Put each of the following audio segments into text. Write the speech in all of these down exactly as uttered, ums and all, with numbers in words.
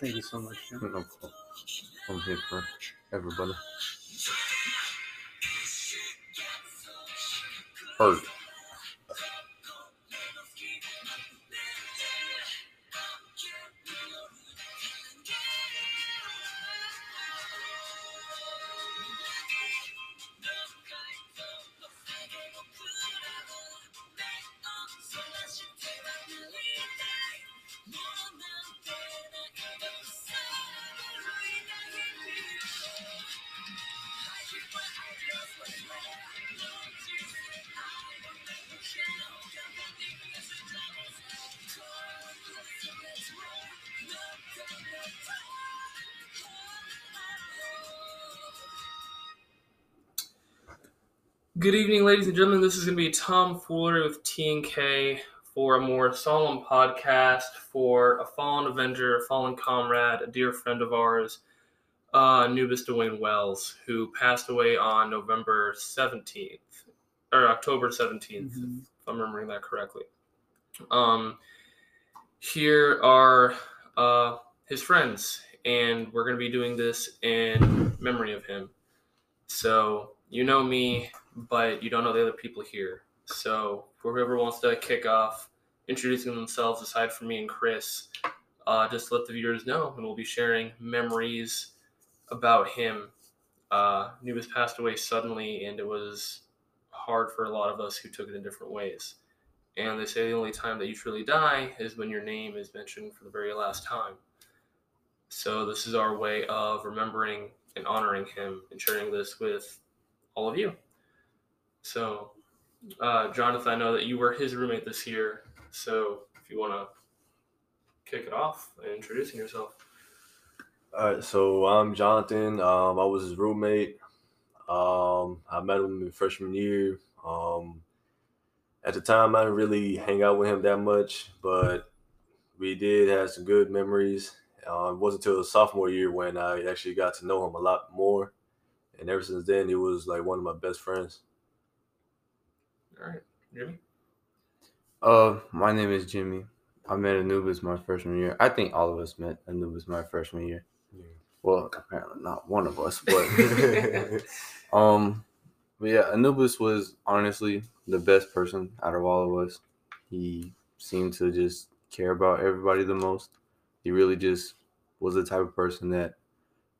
Thank you so much. I'm, I'm here for everybody. Hurt. Good evening, ladies and gentlemen. This is going to be Tom Foolery with T and K for a more solemn podcast for a fallen Avenger, a fallen comrade, a dear friend of ours, uh, Anubis Dwayne Wells, who passed away on November seventeenth, or October seventeenth, mm-hmm. if I'm remembering that correctly. Um, here are uh, his friends, and we're going to be doing this in memory of him. So, you know me, but you don't know the other people here. So whoever wants to kick off introducing themselves, aside from me and Chris, uh, just let the viewers know, and we'll be sharing memories about him. Uh, Anubis passed away suddenly, and it was hard for a lot of us who took it in different ways. And they say the only time that you truly die is when your name is mentioned for the very last time. So this is our way of remembering and honoring him and sharing this with all of you. So, uh, Jonathan, I know that you were his roommate this year, so if you want to kick it off and introducing yourself. All right, so I'm Jonathan. Um, I was his roommate. Um, I met him in freshman year. Um, at the time, I didn't really hang out with him that much, but we did have some good memories. Uh, it wasn't until sophomore year when I actually got to know him a lot more, and ever since then, he was like one of my best friends. All right, Jimmy? Uh, my name is Jimmy. I met Anubis my freshman year. I think all of us met Anubis my freshman year. Yeah. Well, apparently not one of us, but um, but yeah, Anubis was honestly the best person out of all of us. He seemed to just care about everybody the most. He really just was the type of person that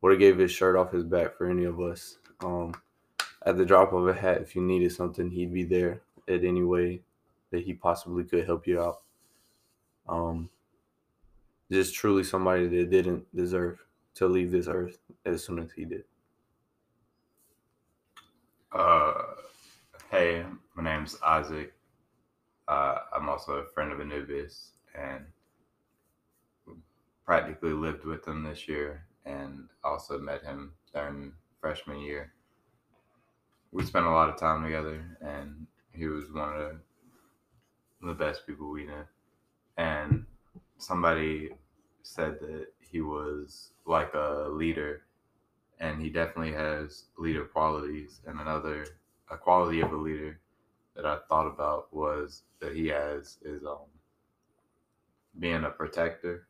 would have gave his shirt off his back for any of us. Um, at the drop of a hat, if you needed something, he'd be there at any way that he possibly could help you out. Um, just truly somebody that didn't deserve to leave this earth as soon as he did. Uh, hey, my name's Isaac. Uh, I'm also a friend of Anubis and practically lived with him this year and also met him during freshman year. We spent a lot of time together, and he was one of the best people we knew. And somebody said that he was like a leader, and he definitely has leader qualities. And another a quality of a leader that I thought about was that he has is um, being a protector.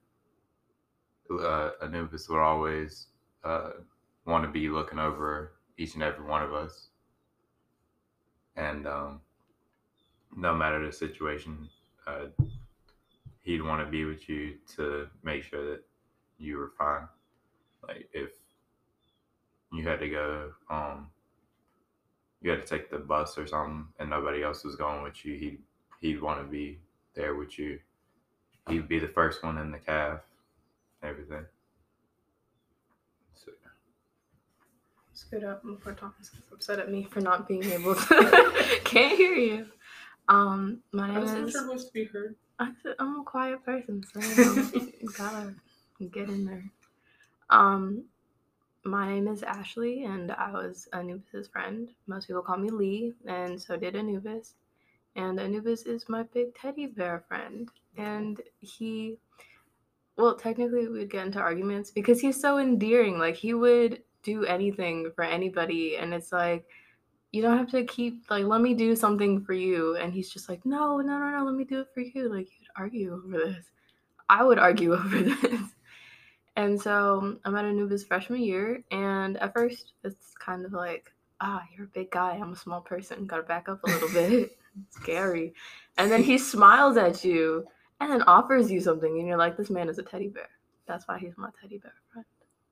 Uh, Anubis would always uh, want to be looking over each and every one of us. And um, no matter the situation, uh, he'd want to be with you to make sure that you were fine. Like if you had to go, um, you had to take the bus or something, and nobody else was going with you, he'd he'd want to be there with you. He'd be the first one in the cab, everything. So. Scoot up before Tom is upset at me for not being able to. Can't hear you. Um, my name is. I was supposed to be heard. I, I'm a quiet person, so you gotta get in there. Um, my name is Ashley, and I was Anubis's friend. Most people call me Lee, and so did Anubis. And Anubis is my big teddy bear friend, and he. Well, technically, we would get into arguments because he's so endearing. Like he would. do anything for anybody. And it's like, you don't have to keep, like, let me do something for you. And he's just like, no, no, no, no, let me do it for you. Like, you'd argue over this. I would argue over this. And so I'm at Anubis freshman year, and at first it's kind of like, ah, you're a big guy, I'm a small person, gotta back up a little bit. Scary. And then he smiles at you and then offers you something, and you're like, this man is a teddy bear. That's why he's my teddy bear friend.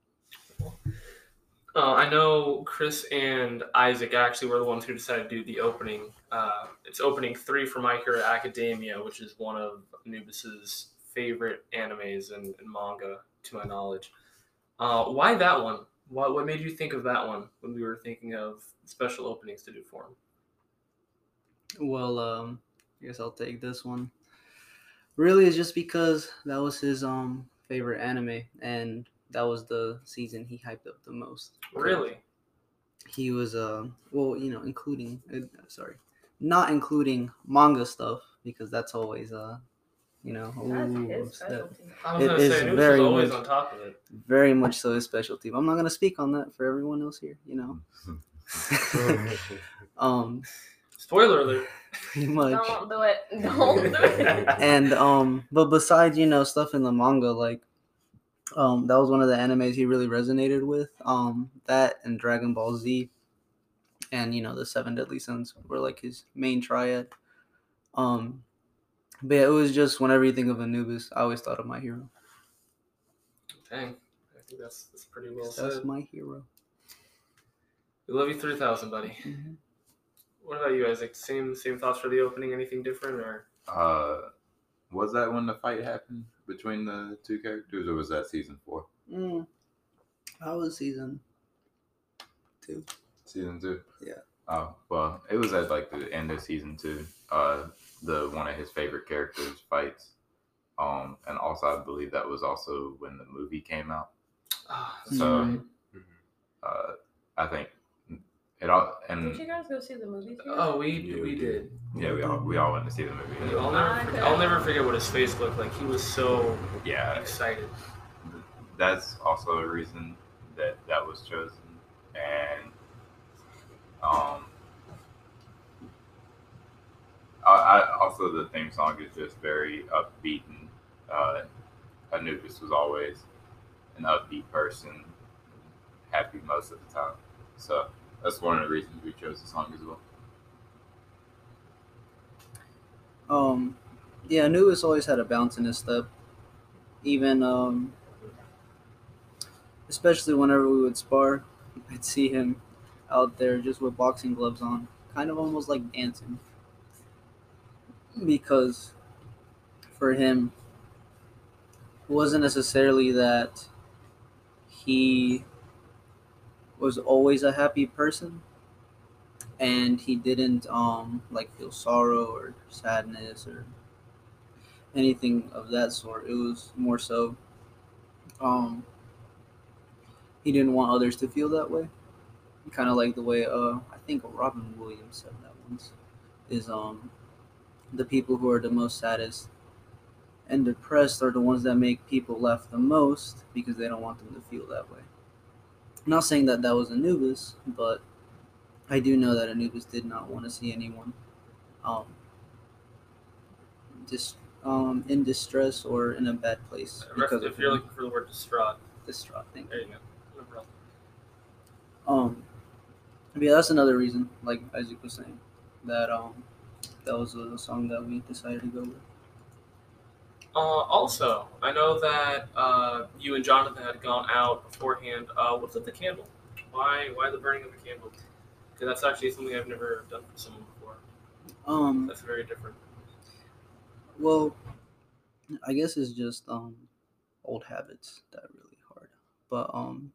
Uh, I know Chris and Isaac actually were the ones who decided to do the opening. Uh, it's opening three for My Hero Academia, which is one of Anubis's favorite animes and, and manga, to my knowledge. Uh, why that one? What, what made you think of that one when we were thinking of special openings to do for him? Well, um, I guess I'll take this one. Really, it's just because that was his um favorite anime, and that was the season he hyped up the most. Really? He was, uh, well, you know, including, uh, sorry, not including manga stuff, because that's always, uh, you know, that's ooh, I was it is say, very was always much, on top of it. Very much so his specialty. But I'm not going to speak on that for everyone else here, you know. um, Spoiler alert. Pretty much. Don't do it. Don't do it. And, um, but besides, you know, stuff in the manga, like, Um, that was one of the animes he really resonated with. Um, that and Dragon Ball Z, and you know the Seven Deadly Sins were like his main triad. Um, but yeah, it was just whenever you think of Anubis, I always thought of My Hero. Dang, I think that's that's pretty well that's said. That's My Hero. We love you three thousand, buddy. Mm-hmm. What about you, Isaac? Same same thoughts for the opening? Anything different or? Uh, was that when the fight happened between the two characters, or was that season four? Mm. That was season two. Season two? Yeah. Oh, well, it was at, like, the end of season two. Uh, the one of his favorite characters fights. Um, and also, I believe that was also when the movie came out. Oh, so, right. uh, I think it all... And, did you guys go see the movie together? Oh, we yeah, we, we did. did. Yeah, we all we all went to see the movie. Yeah, I'll, never forget, I'll never forget what his face looked like. He was so yeah excited. That's also a reason that that was chosen. And um, I, I also the theme song is just very upbeat, and uh, Anubis was always an upbeat person, happy most of the time. So. That's one of the reasons we chose the song as well. Um, yeah, Anubis always had a bounce in his step. Even, um, especially whenever we would spar, I'd see him out there just with boxing gloves on, kind of almost like dancing. Because for him, it wasn't necessarily that he was always a happy person, and he didn't um like feel sorrow or sadness or anything of that sort. It was more so um he didn't want others to feel that way, kind of like the way uh I think Robin Williams said that once, is um the people who are the most saddest and depressed are the ones that make people laugh the most, because they don't want them to feel that way. I'm not saying that that was Anubis, but I do know that Anubis did not want to see anyone um, dis- um, in distress or in a bad place. Because if you're him. looking for the word distraught. Distraught, thank you. There you go. No problem. Um, yeah, that's another reason, like Isaac was saying, that um, that was a song that we decided to go with. Uh, also, I know that uh, you and Jonathan had gone out beforehand. Uh, what's with the candle? Why Why the burning of a candle? Because that's actually something I've never done for someone before. Um, that's very different. Well, I guess it's just um, old habits that are really hard. But um,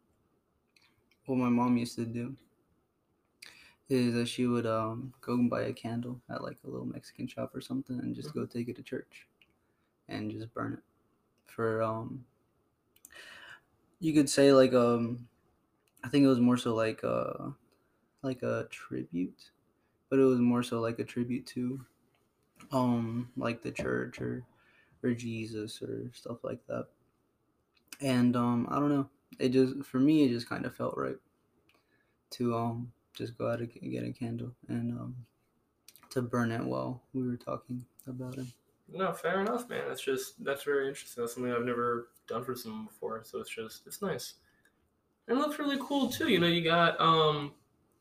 what my mom used to do is that she would um, go and buy a candle at like a little Mexican shop or something, and just mm-hmm. go take it to church. And just burn it for, um, you could say like, um, I think it was more so like, uh, like a tribute, but it was more so like a tribute to, um, like the church or, or Jesus or stuff like that. And, um, I don't know. It just, for me, it just kind of felt right. to um just go out and get a candle and um to burn it while we were talking about it. No, fair enough, man. That's just that's very interesting. That's something I've never done for someone before, so it's just it's nice. And it looks really cool too. You know, you got um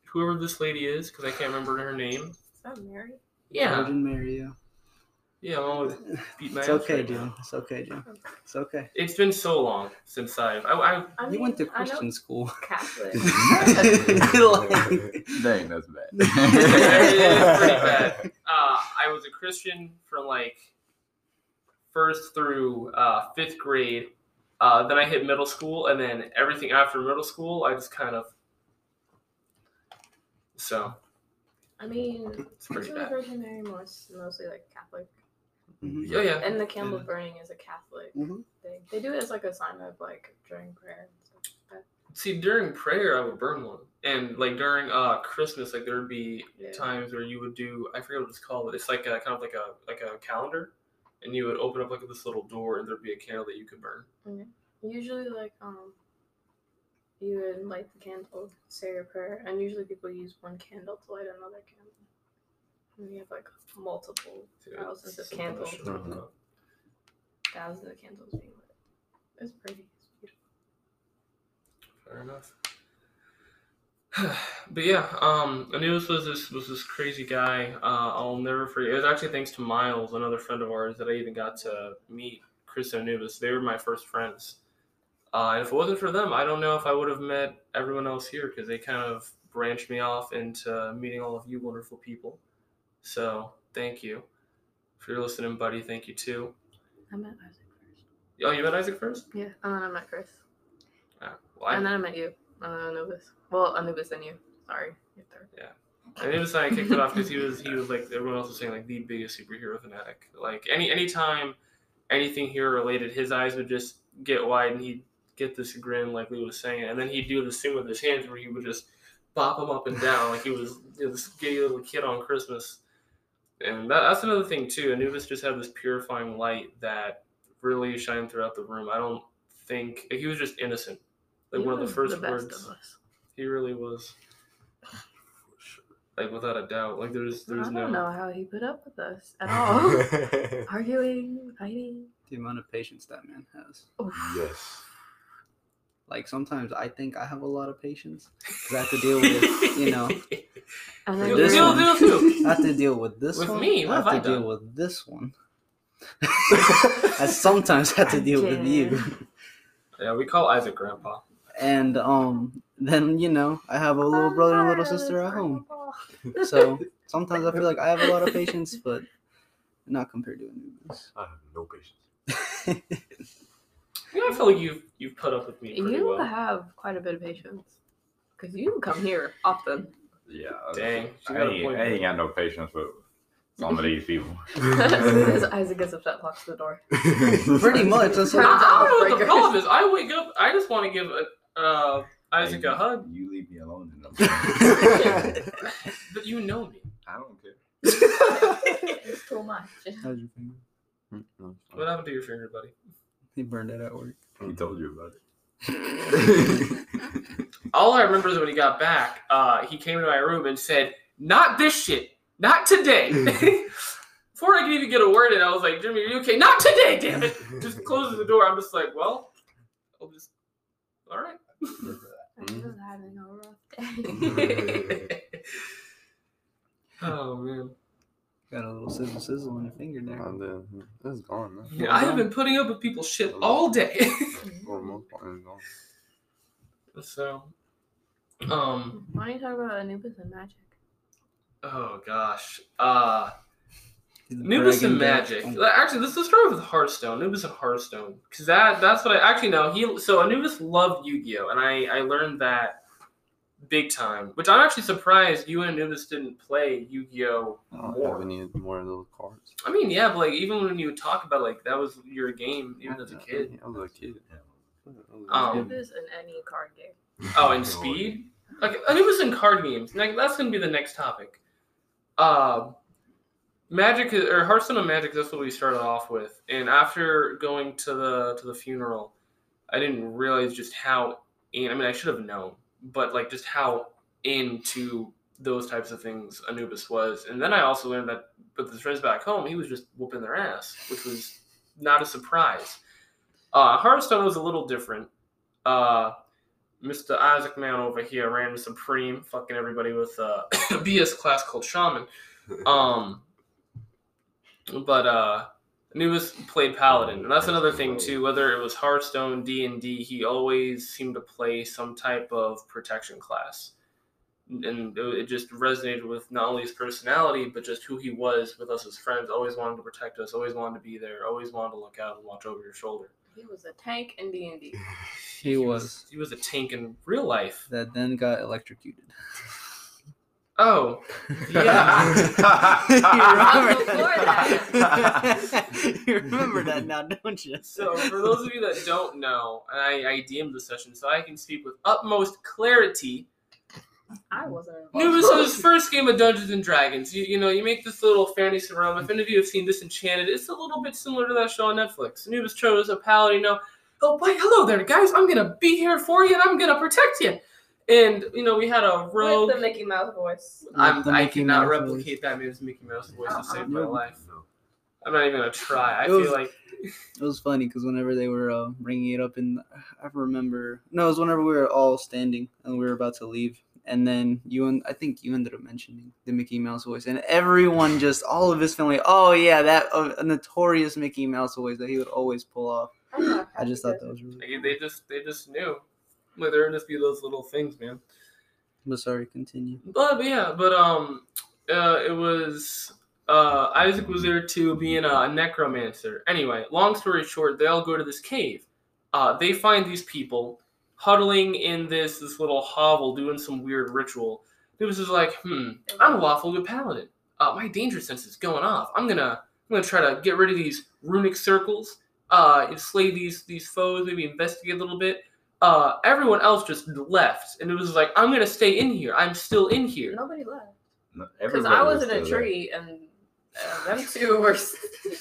whoever this lady is, because I can't remember her name. Is that Mary? Yeah. Virgin Mary, yeah. Yeah, I'm always beat my ass. It's okay, dude. It's okay, dude. It's okay. It's been so long since I've... I, I, I mean, you went to Christian school. Catholic. Dang, that's bad. It's pretty bad. Uh, I was a Christian for like first through uh, fifth grade. Uh, then I hit middle school, and then everything after middle school, I just kind of... So... I mean, it's pretty bad. Virgin Mary most, mostly like Catholic. Mm-hmm. Yeah, yeah. And the candle yeah. burning is a Catholic mm-hmm. thing. They do it as like a sign of like during prayer and stuff like that. See, during prayer, I would burn one, and like during uh Christmas, like there would be yeah. times where you would do I forget what it's called, but it's like a, kind of like a like a calendar, and you would open up like this little door, and there'd be a candle that you could burn. Mm-hmm. Usually, like um. you would light the candle, say your prayer, and usually people use one candle to light another candle. And you have like multiple Dude, thousands of candles. Mm-hmm. Thousands of candles being lit. It's pretty. It's beautiful. Fair enough. But yeah, um, Anubis was this was this crazy guy. Uh, I'll never forget. It was actually thanks to Miles, another friend of ours, that I even got to meet Chris and Anubis. They were my first friends. Uh, and if it wasn't for them, I don't know if I would have met everyone else here, because they kind of branched me off into meeting all of you wonderful people. So thank you. If you're listening, buddy, thank you too. I met Isaac first. Oh, you met Isaac first? Yeah, and then I met Chris. Uh, well, I... And then I met you. And then Anubis. Well, Anubis and you. Sorry. You're third. Yeah. And Anubis and I kicked it off because he was, he was like, everyone else was saying, like, the biggest superhero fanatic. Like, any anytime anything here related, his eyes would just get wide and he'd get this grin like we was saying, and then he'd do this thing with his hands where he would just bop them up and down like he was, you know, this giddy little kid on Christmas. And that, that's another thing too. Anubis just had this purifying light that really shined throughout the room. I don't think like, he was just innocent. Like he one of the first the words, of he really was. Like without a doubt. Like there's there's no. I don't no... know how he put up with us at all. Arguing, fighting. The amount of patience that man has. Oof. Yes. Like, sometimes I think I have a lot of patience because I have to deal with, you know, and then this deal, one. Deal, deal. I have to deal with this with one. With me? What I have, have to I deal done? With this one. I sometimes have to deal with you. Yeah, we call Isaac Grandpa. And um, then, you know, I have a little brother and a little sister at home. So sometimes I feel like I have a lot of patience, but not compared to Anubis. I have no patience. I feel like you've, you've put up with me pretty you well. You have quite a bit of patience. Because you come here often. Yeah. Dang. I ain't, I ain't got no patience with some of these people. As soon as Isaac gets upset, locks the door. Pretty much. That's what I don't know what the problem is. I wake up, I just want to give a, uh, Isaac hey, a hug. You leave me alone. And I'm but you know me. I don't care. It's too much. How's your finger? What happened to your finger, buddy? He burned it at work. He told you about it. All I remember is when he got back, uh, he came to my room and said, "Not this shit. Not today." Before I could even get a word in, I was like, "Jimmy, are you okay?" "Not today, damn it." Just closes the door. I'm just like, well, I'll just, all right. I was having a rough day. Oh, man. Got a little sizzle sizzle on your finger there. Oh, dude. It's gone, man. Yeah, I have been putting up with people's shit all day. So, um. Why are you talking about Anubis and Magic? Oh, gosh. Uh, Anubis and Magic. Actually, let's, let's start with Hearthstone. Anubis and Hearthstone. Because that, that's what I. Actually, no. He, so, Anubis loved Yu-Gi-Oh! And I, I learned that. Big time, which I'm actually surprised you and Anubis didn't play Yu-Gi-Oh! More. I needed more of those cards. I mean, yeah, but like even when you would talk about like that was your game, even yeah, as a kid. I was a kid. Anubis in any card game. Oh, and speed. Like Anubis in card games. Like that's gonna be the next topic. Uh, Magic or Hearthstone and Magic. That's what we started off with. And after going to the to the funeral, I didn't realize just how. I mean, I should have known. But, like, just how into those types of things Anubis was. And then I also learned that with his friends back home, he was just whooping their ass, which was not a surprise. Uh, Hearthstone was a little different. Uh, Mister Isaac Mann over here ran the Supreme, fucking everybody with uh, a B S class called Shaman. Um, but uh, Anubis played Paladin, and that's another thing too. Whether it was Hearthstone, D and D, he always seemed to play some type of protection class. And it just resonated with not only his personality, but just who he was with us as friends. Always wanted to protect us, always wanted to be there, always wanted to look out and watch over your shoulder. He was a tank in D and D. He, he was, was. He was a tank in real life. That then got electrocuted. Oh. Yeah. You, remember that. You remember that now, don't you? So, for those of you that don't know, and I, I D M'd the session, so I can speak with utmost clarity. I wasn't involved. Anubis was his first game of Dungeons and Dragons. You, you know, you make this little fantasy realm. If any of you have seen Disenchanted, it's a little bit similar to that show on Netflix. Anubis chose a paladin. You know, oh, wait, hello there, guys. I'm going to be here for you, and I'm going to protect you. And, you know, we had a rogue. With the Mickey Mouse voice. I'm, I cannot replicate that man's Mickey Mouse voice to save my life. So. I'm not even going to try. I feel like. It was funny because whenever they were uh, bringing it up, and I remember. No, it was whenever we were all standing and we were about to leave. And then you and I think you ended up mentioning the Mickey Mouse voice, and everyone just all of his family. Oh yeah, that uh, notorious Mickey Mouse voice that he would always pull off. I just thought that was really. Like, they just they just knew. Like, there would just be those little things, man. But sorry, continue. But, but yeah, but um, uh, it was uh Isaac was there too, being a necromancer. Anyway, long story short, they all go to this cave. Uh, they find these people. Huddling in this this little hovel, doing some weird ritual. Anubis is like, hmm, I'm a lawful good paladin. Uh, my danger sense is going off. I'm gonna I'm gonna try to get rid of these runic circles, uh, and slay these these foes, maybe investigate a little bit. Uh, everyone else just left, and Anubis is like, I'm gonna stay in here. I'm still in here. Nobody left. Because no, I was, was in a tree there. and. Uh, them two were just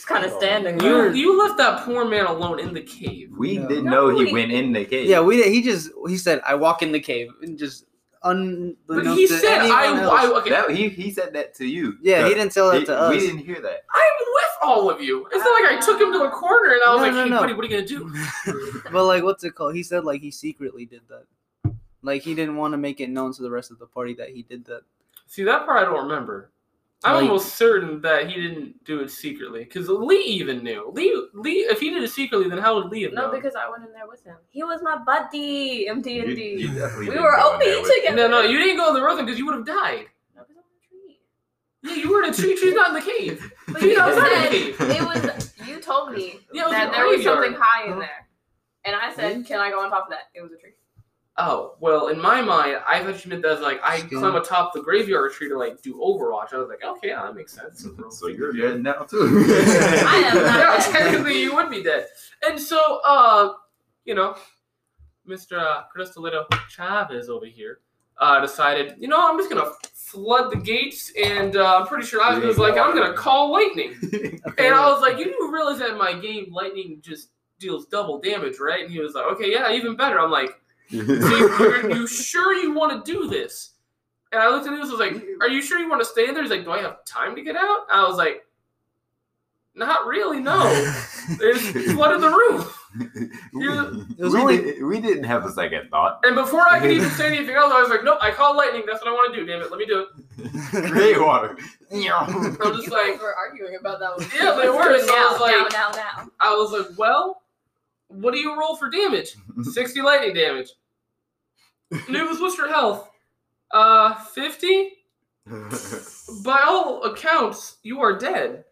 kind of standing there. You, you left that poor man alone in the cave. We no. didn't know no, he we, went in the cave. Yeah, we he just he said, "I walk in the cave," and just un. But he to said, "I." I okay. that, he he said that to you. Yeah, no, he didn't tell that he, to us. We didn't hear that. I'm with all of you. It's not like I took him to the corner and I was no, like, no, "Hey, no. buddy, what are you gonna do?" But like, what's it called? He said like he secretly did that. Like he didn't want to make it known to the rest of the party that he did that. See, that part I don't remember. I'm like, almost certain that he didn't do it secretly, because Lee even knew. Lee, Lee, if he did it secretly, then how would Lee have known? No, because I went in there with him. He was my buddy, M D and D. We were O P together. No, no, you didn't go in the road because you would have died. No, because I was in a tree. Yeah, you were in a tree. Tree's not in the cave. But you know, it was. You told me yeah, that there was something high in there, and I said, "Can I go on top of that?" It was a tree. Oh, well, in my mind, I thought you meant that as, like, I Skin. climb atop the graveyard tree to, like, do Overwatch. I was like, okay, yeah, that makes sense. So you're dead now, too. I am not dead. Technically, you would be dead. And so, uh, you know, Mister Uh, Cristolito Chavez over here uh, decided, you know, I'm just going to flood the gates, and uh, I'm pretty sure I was like, I'm going to call lightning. Okay. And I was like, you do realize that in my game, lightning just deals double damage, right? And he was like, okay, yeah, even better. I'm like... So you, you sure you want to do this? And I looked at him and was like, are you sure you want to stay in there? He's like, do I have time to get out? I was like, not really, no. There's flooded the roof. It was we, only... did, we didn't have a second thought. And before I could even say anything else, I was like, nope, I call lightning. That's what I want to do, damn it. Let me do it. Great water. I was just like, we're arguing about that one. Yeah, they were. So now, I was like, now, now, now. I was like, well. What do you roll for damage? sixty lightning damage. Anubis, what's your health? Uh, fifty? By all accounts, you are dead.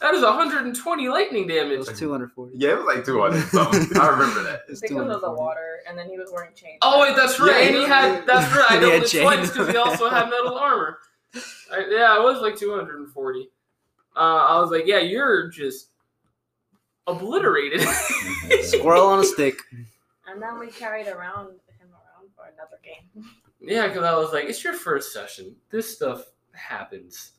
That is one hundred twenty lightning damage. It was two hundred forty. Yeah, it was like two hundred something. I remember that. It's because of the water, and then he was wearing chains. Oh, wait, that's right. Yeah, and he had, that's right. I know the chains because he also had metal armor. I, yeah, it was like two hundred forty. Uh, I was like, yeah, you're just... obliterated. Squirrel on a stick. And then we carried around him around for another game. Yeah, because I was like, it's your first session. This stuff happens.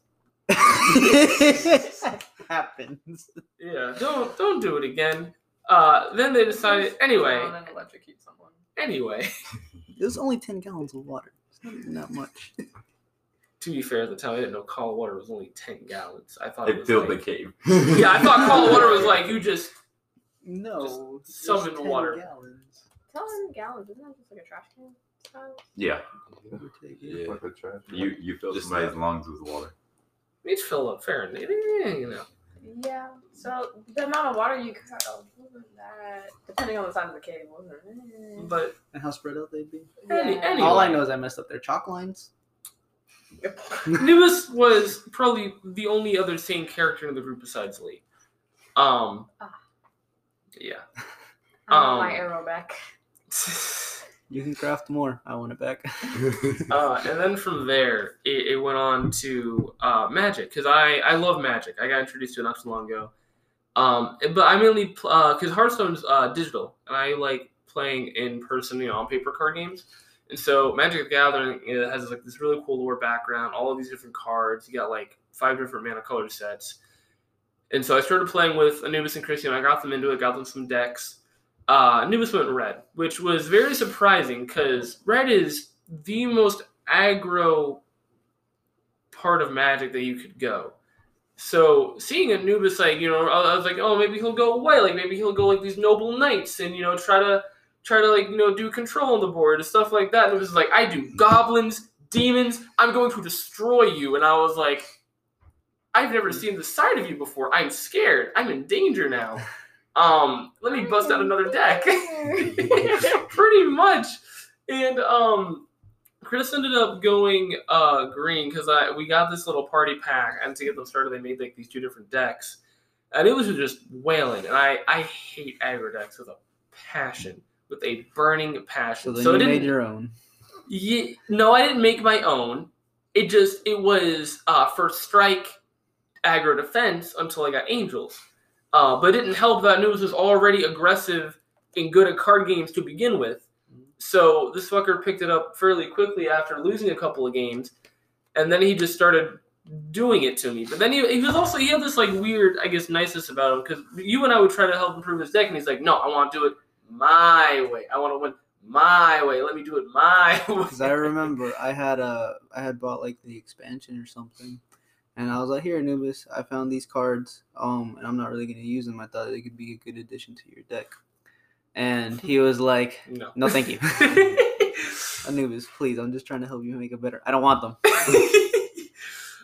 happens. Yeah, don't don't do it again. Uh, then they decided, anyway. And electrocute someone. Anyway. It was only ten gallons of water. It's not even that much. To be fair, at the time, I didn't know cold water was only ten gallons. I thought it, it was filled like, the cave. Yeah, I thought cold water was like you just no just summon ten water. Gallons. Ten gallons, isn't that just like a trash can style? Yeah. yeah. You you fill just somebody's lungs with water. It's filled up fair, you know. Yeah. So the amount of water you cut off wasn't that, depending on the size of the cave, wasn't it? But and how spread out they'd be. Yeah. Any, anyway. All I know is I messed up their chalk lines. Anubis was probably the only other sane character in the group besides Lee. Um, ah. Yeah. I want um, my arrow back. You can craft more. I want it back. uh, and then from there, it, it went on to uh, Magic, because I, I love Magic. I got introduced to it not too long ago. Um, but I mainly, because uh, Hearthstone's uh, digital, and I like playing in person, you know, on paper card games. And so Magic the Gathering has like this really cool lore background, all of these different cards. You got like five different mana color sets. And so I started playing with Anubis and Christian. I got them into it, got them some decks. Uh, Anubis went red, which was very surprising because red is the most aggro part of Magic that you could go. So seeing Anubis, like, you know, I was like, oh, maybe he'll go away. Like maybe he'll go like these noble knights and, you know, try to... Try to, like, you know, do control on the board and stuff like that. And it was like, I do goblins, demons. I'm going to destroy you. And I was like, I've never seen this side of you before. I'm scared. I'm in danger now. Um, let me bust out another deck. Pretty much. And um, Chris ended up going uh, green because I we got this little party pack. And to get them started, they made, like, these two different decks. And it was just wailing. And I, I hate aggro decks with a passion. With a burning passion. So then so you made your own. Yeah, no, I didn't make my own. It just, it was uh, first strike, aggro defense until I got angels. Uh, but it didn't help that Anubis was already aggressive and good at card games to begin with. So this fucker picked it up fairly quickly after losing a couple of games. And then he just started doing it to me. But then he, he was also, he had this like weird, I guess, niceness about him. Because you and I would try to help improve his deck. And he's like, no, I want to do it my way. I want to win my way. Let me do it my way. Because I remember I had a, I had bought like the expansion or something, and I was like, "Here, Anubis, I found these cards, um, and I'm not really going to use them. I thought they could be a good addition to your deck." And he was like, "No, no, thank you, Anubis. Please, I'm just trying to help you make it better. I don't want them."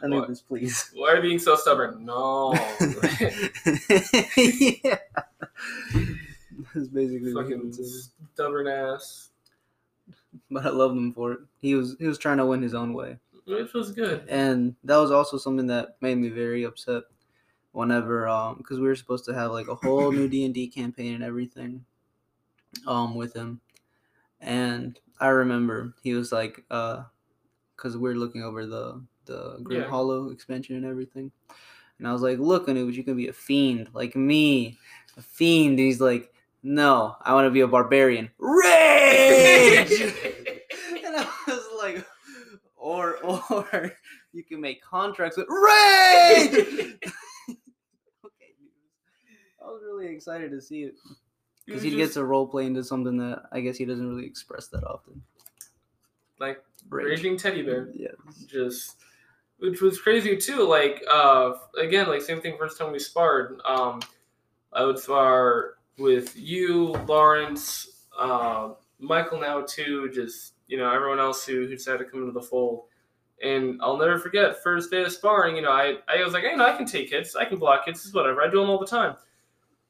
Anubis, what? Please. Why are you being so stubborn? No. Yeah. That's basically fucking stubborn ass. But I loved him for it. He was he was trying to win his own way, which was good. And that was also something that made me very upset. Whenever um, because we were supposed to have like a whole new D and D campaign and everything, um, with him. And I remember he was like, uh, because we were looking over the the Grim yeah. Hollow expansion and everything. And I was like, "Look, Anubis, you can be a fiend like me, a fiend." And he's like, "No, I want to be a barbarian." Rage! And I was like, or or you can make contracts with rage! Okay, I was really excited to see it. Because he just gets a roleplay into something that I guess he doesn't really express that often. Like rage. Raging teddy bear. Yeah. Just, which was crazy too. Like, uh, again, like same thing first time we sparred. Um, I would spar with you, Lawrence, uh, Michael now too, just, you know, everyone else who, who decided to come into the fold. And I'll never forget, first day of sparring, you know, I, I was like, hey, no, I can take hits. I can block hits. It's whatever. I do them all the time.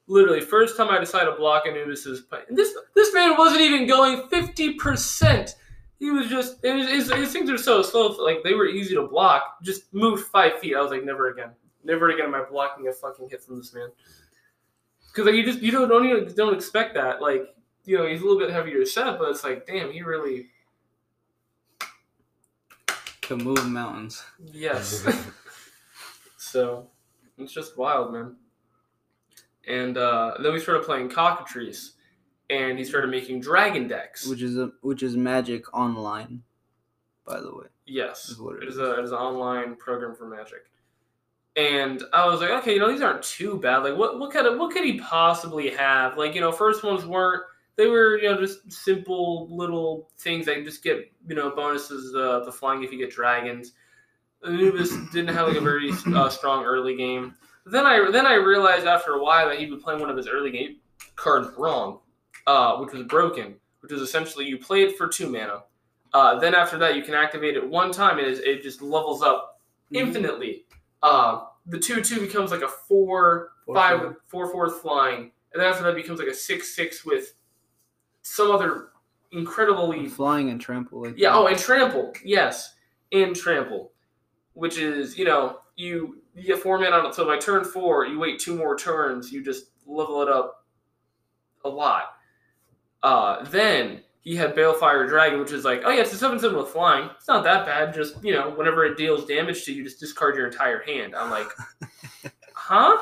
Literally, first time I decided to block Anubis's play. And this this man wasn't even going fifty percent. He was just, it was, his, his things are so slow. Like, they were easy to block. Just moved five feet. I was like, never again. Never again am I blocking a fucking hit from this man. Because like you just you don't don't, even, don't expect that, like, you know, he's a little bit heavier set, but it's like, damn, he really can move mountains. Yes. So it's just wild, man. And uh, then we started playing Cockatrice, and he started making dragon decks, which is a which is Magic Online, by the way. Yes, is what it, it is. is a it is an online program for Magic. And I was like, okay, you know, these aren't too bad. Like, what, what kind of, what could he possibly have? Like, you know, first ones weren't they were, you know, just simple little things that just get, you know, bonuses uh, to flying if you get dragons. Anubis didn't have like a very uh, strong early game. Then I then I realized after a while that he'd been playing one of his early game cards wrong, uh, which was broken, which is essentially you play it for two mana. Uh, then after that, you can activate it one time, and it, it just levels up infinitely. Uh, the two two becomes like a four five, four four flying, and then after that becomes like a six six with some other incredibly... And flying and trample. Like yeah, that. oh, and trample, yes, and trample, which is, you know, you, you get four mana on it, so by turn four, you wait two more turns, you just level it up a lot. Uh, then... He had Balefire Dragon, which is like, oh yeah, it's a seven seven with flying. It's not that bad. Just, you know, whenever it deals damage to you, just discard your entire hand. I'm like, huh?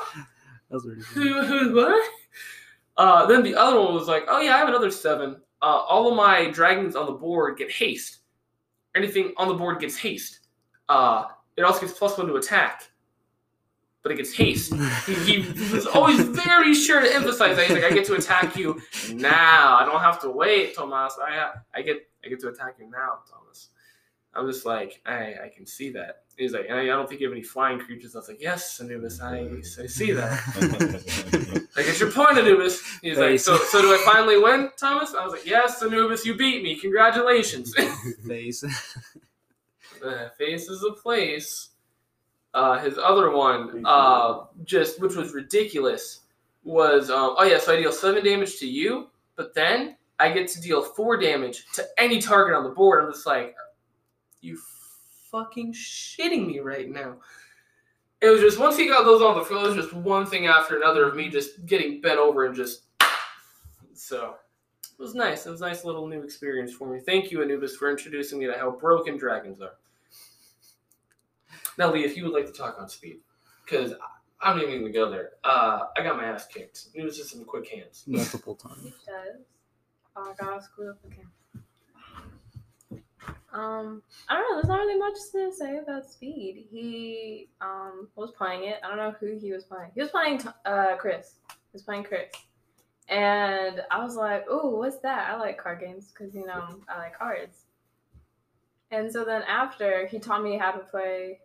That was who, who, what? Uh, then the other one was like, oh yeah, I have another seven. Uh, all of my dragons on the board get haste. Anything on the board gets haste. Uh, it also gets plus one to attack. But it gets haste. He, he was always very sure to emphasize that. He's like, I get to attack you now. I don't have to wait, Thomas. I I get I get to attack you now, Thomas. I'm just like, I I can see that. He's like, and I, I don't think you have any flying creatures. I was like, yes, Anubis, I, I see that. Like, it's your point, Anubis. He's like, so so do I finally win, Thomas? I was like, yes, Anubis, you beat me. Congratulations. Face. uh, face is a place. Uh, his other one, uh, just which was ridiculous, was, um, oh yeah, so I deal seven damage to you, but then I get to deal four damage to any target on the board. I'm just like, you fucking shitting me right now. It was just, once he got those on the floor, it was just one thing after another of me just getting bent over and just, so it was nice. It was a nice little new experience for me. Thank you, Anubis, for introducing me to how broken dragons are. Now, Lee, if you would like to talk on speed, because I'm not even going to go there. Uh, I got my ass kicked. It was just some quick hands. Multiple times. It does. Oh, I got screwed up again. Um, I don't know. There's not really much to say about speed. He um was playing it. I don't know who he was playing. He was playing uh Chris. He was playing Chris. And I was like, oh, what's that? I like card games because, you know, I like cards. And so then after, he taught me how to play...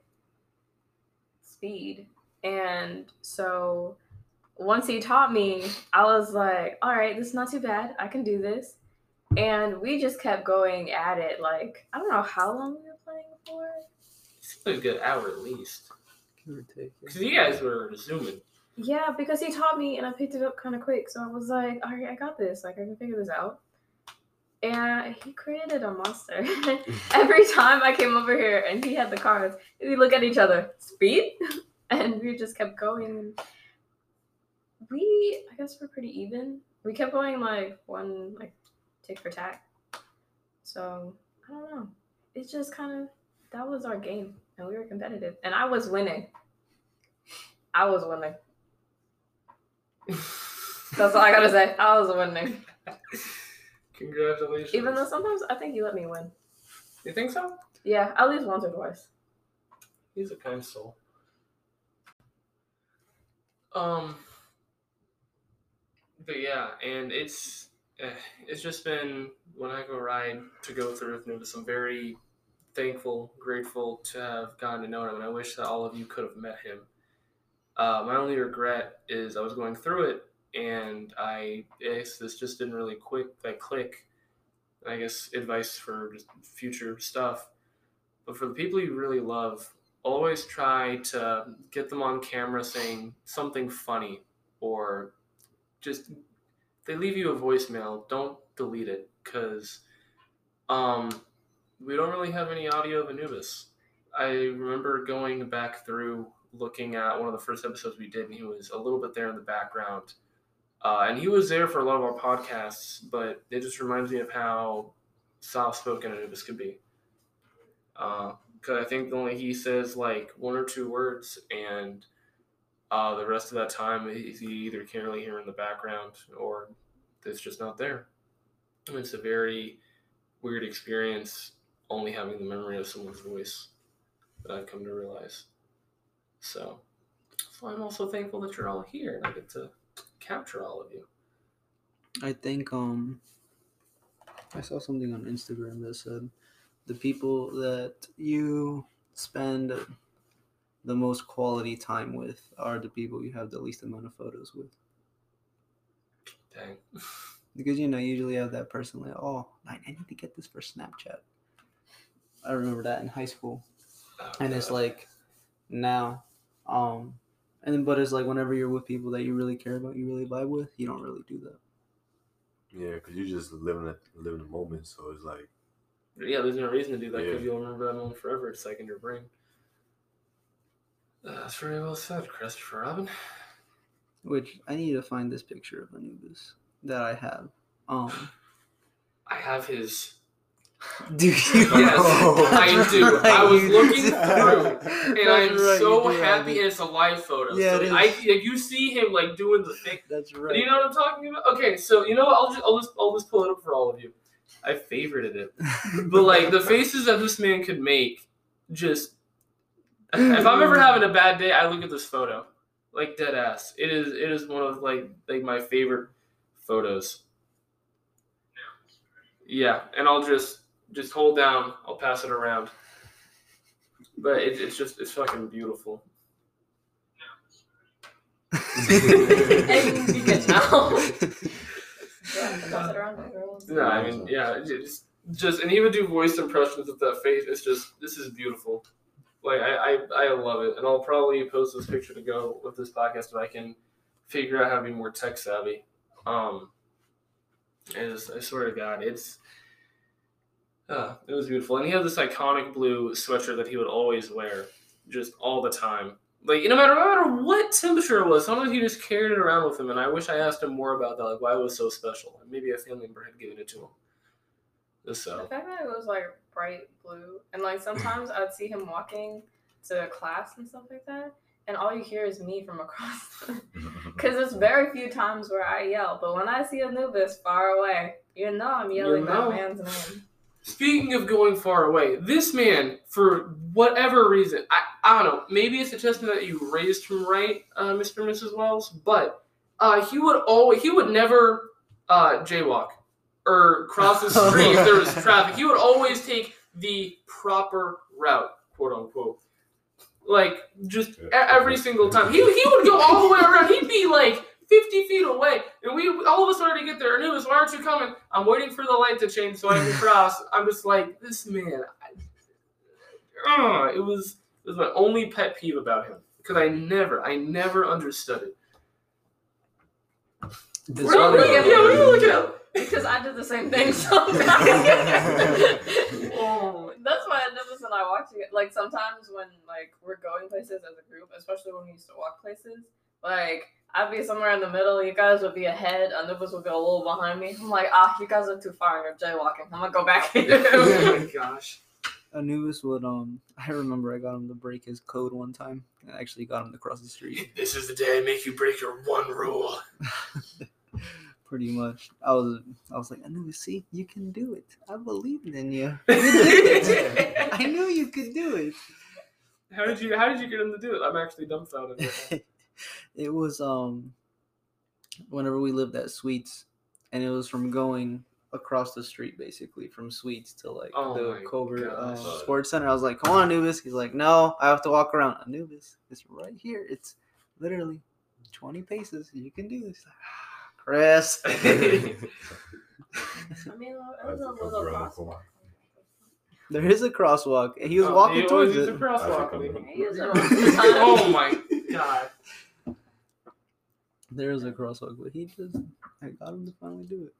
speed. And so once he taught me, I was like, all right, this is not too bad. I can do this. And we just kept going at it. Like, I don't know how long we were playing for. It's a good hour at least. Because you guys were zooming. Yeah, because he taught me and I picked it up kind of quick. So I was like, all right, I got this. Like, I can figure this out. And he created a monster. Every time I came over here and he had the cards, we look at each other, speed? And we just kept going. We, I guess we're pretty even. We kept going like one, like tick for tack. So, I don't know. It's just kind of, that was our game. And we were competitive. And I was winning. I was winning. That's all I gotta say. I was winning. Congratulations. Even though sometimes I think you let me win. You think so? Yeah, at least once or twice. He's a kind soul. Um, but yeah, and it's eh, it's just been when I go ride to go through with Anubis. I'm very thankful, grateful to have gotten to know him, and I wish that all of you could have met him. Uh, my only regret is I was going through it. And I guess this just didn't really quick like click. I guess advice for just future stuff. But for the people you really love, always try to get them on camera saying something funny, or just they leave you a voicemail. Don't delete it, because um, we don't really have any audio of Anubis. I remember going back through looking at one of the first episodes we did, and he was a little bit there in the background. Uh, and he was there for a lot of our podcasts, but it just reminds me of how soft-spoken Anubis could be. Because uh, I think only he says, like, one or two words, and uh, the rest of that time, he, he either can't really hear in the background or it's just not there. And it's a very weird experience, only having the memory of someone's voice that I've come to realize. So, so I'm also thankful that you're all here, and I get to... capture all of you. I think um, I saw something on Instagram that said the people that you spend the most quality time with are the people you have the least amount of photos with. Dang. Because, you know, you usually have that person like, oh, I need to get this for Snapchat. I remember that in high school. Oh, and God. It's like now. Um, and then, but it's like whenever you're with people that you really care about, you really vibe with, you don't really do that. Yeah, because you just live in, the, live in the moment. So it's like. Yeah, there's no reason to do that because yeah. you'll remember that moment forever. It's like in your brain. Uh, that's very well said, Christopher Robin. Which I need to find this picture of Anubis that I have. Um, I have his. Do you? Yes, oh, I do. Right. I was looking through, and I'm right. so happy right. and it's a live photo. Yeah, so it is. I, like, you see him like doing the thing. That's right. Do you know what I'm talking about? Okay, so you know what? I'll just I'll just I'll just pull it up for all of you. I favorited it, but like the faces that this man could make, just if I'm ever having a bad day, I look at this photo, like dead ass. It is it is one of like like my favorite photos. Yeah, and I'll just. Just hold down. I'll pass it around. But it, it's just, it's fucking beautiful. No. You can tell. Pass it around. No, I mean, yeah. Just, just, and he would do voice impressions with that face. It's just, this is beautiful. Like, I, I, I love it. And I'll probably post this picture to go with this podcast if I can figure out how to be more tech savvy. Um, I, just, I swear to God, it's, Uh, it was beautiful. And he had this iconic blue sweatshirt that he would always wear just all the time. Like, no matter, no matter what temperature it was, sometimes he just carried it around with him. And I wish I asked him more about that, like why it was so special. And maybe a family member had given it to him. So. The fact that it was, like, bright blue. And, like, sometimes I'd see him walking to class and stuff like that. And all you hear is me from across. Because there's very few times where I yell. But when I see Anubis far away, you know I'm yelling that man's name. Speaking of going far away, this man, for whatever reason, I, I don't know, maybe it's a testament that you raised him right, uh, Mister and Missus Wells, but uh, he would always, he would never uh, jaywalk or cross the street if there was traffic. He would always take the proper route, quote unquote. Like, just every single time. He, he would go all the way around. He'd be like fifty feet away, and we all of us started to get there. Anubis, why aren't you coming? I'm waiting for the light to change so I can cross. I'm just like, this man. I, uh, it was it was my only pet peeve about him because I never, I never understood it. This what are you looking, yeah, what are you looking at? Because I did the same thing sometimes. Oh. That's why Anubis and I watch it. Like sometimes when like we're going places as a group, especially when we used to walk places, like. I'd be somewhere in the middle. You guys would be ahead. Anubis would be a little behind me. I'm like, ah, you guys are too far. You're jaywalking. I'm going to go back here. Oh, my gosh. Anubis would, um, I remember I got him to break his code one time. I actually got him to cross the street. This is the day I make you break your one rule. Pretty much. I was I was like, Anubis, see, you can do it. I believed in you. You did it. I knew you could do it. How did you, how did you get him to do it? I'm actually dumbfounded right now. It was um whenever we lived at Sweets, and it was from going across the street, basically, from Sweets to, like, oh the Covert uh, Sports Center. I was like, come on, Anubis. He's like, no, I have to walk around. Anubis, it's right here. It's literally twenty paces. You can do this. Ah, Chris. I mean, it was a little crosswalk. There is a crosswalk. He was oh, walking he towards it. A crosswalk. Oh, my God. There is a crosswalk, but he just, I got him to finally do it.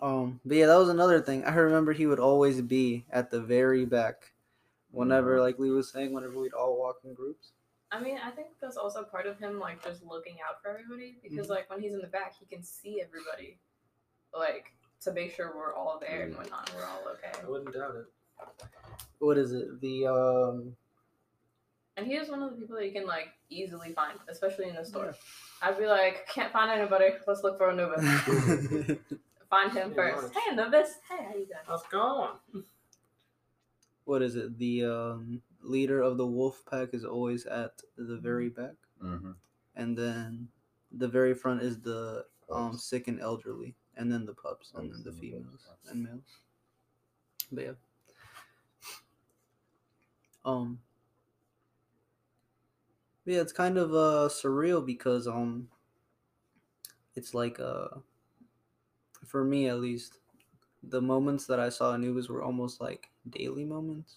Um, but yeah, that was another thing. I remember he would always be at the very back whenever, like Lee was saying, whenever we'd all walk in groups. I mean, I think that's also part of him, like, just looking out for everybody because, mm-hmm. like, when he's in the back, he can see everybody, like, to make sure we're all there and whatnot, we're all okay. I wouldn't doubt it. What is it? The, um... And he is one of the people that you can, like, easily find, especially in the store. Yeah. I'd be like, can't find anybody. Let's look for Anubis. Find him first. Hey, Anubis. Hey, how you doing? How's it going? What is it? The um, leader of the wolf pack is always at the very back. Mm-hmm. And then the very front is the um, sick and elderly, and then the pups, and then the females and males. But yeah. Um. But yeah, it's kind of uh surreal because um, it's like uh, for me at least, the moments that I saw Anubis were almost like daily moments.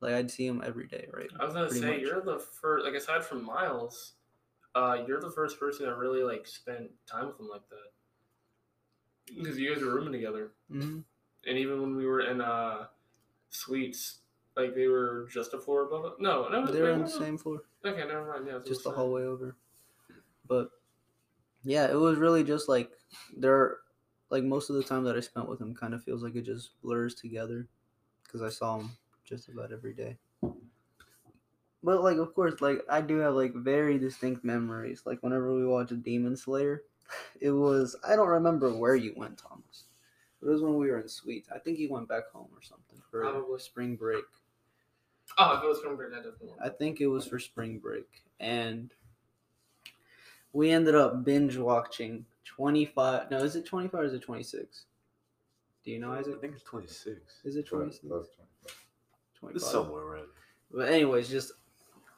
Like I'd see him every day, right? I was gonna Pretty say much. You're the first, like aside from Miles, uh, you're the first person that really like spent time with him like that. Because you guys were rooming together, mm-hmm. and even when we were in uh suites. Like, they were just a floor above it? No, no. They were on the same floor. Okay, never mind. Yeah, just the hallway over. But, yeah, it was really just, like, there, like, most of the time that I spent with him kind of feels like it just blurs together because I saw him just about every day. But, like, of course, like, I do have, like, very distinct memories. Like, whenever we watched Demon Slayer, it was, I don't remember where you went, Thomas. It was when we were in suites. I think you went back home or something for Probably. spring break. Oh, if it was spring break, that doesn't work. I think it was for spring break, and we ended up binge watching twenty-five. No, is it twenty-five or is it twenty-six? Do you know, Isaac? I think it's twenty-six. Is it twenty-six? That was twenty-five. It's somewhere around. Right? But anyways, just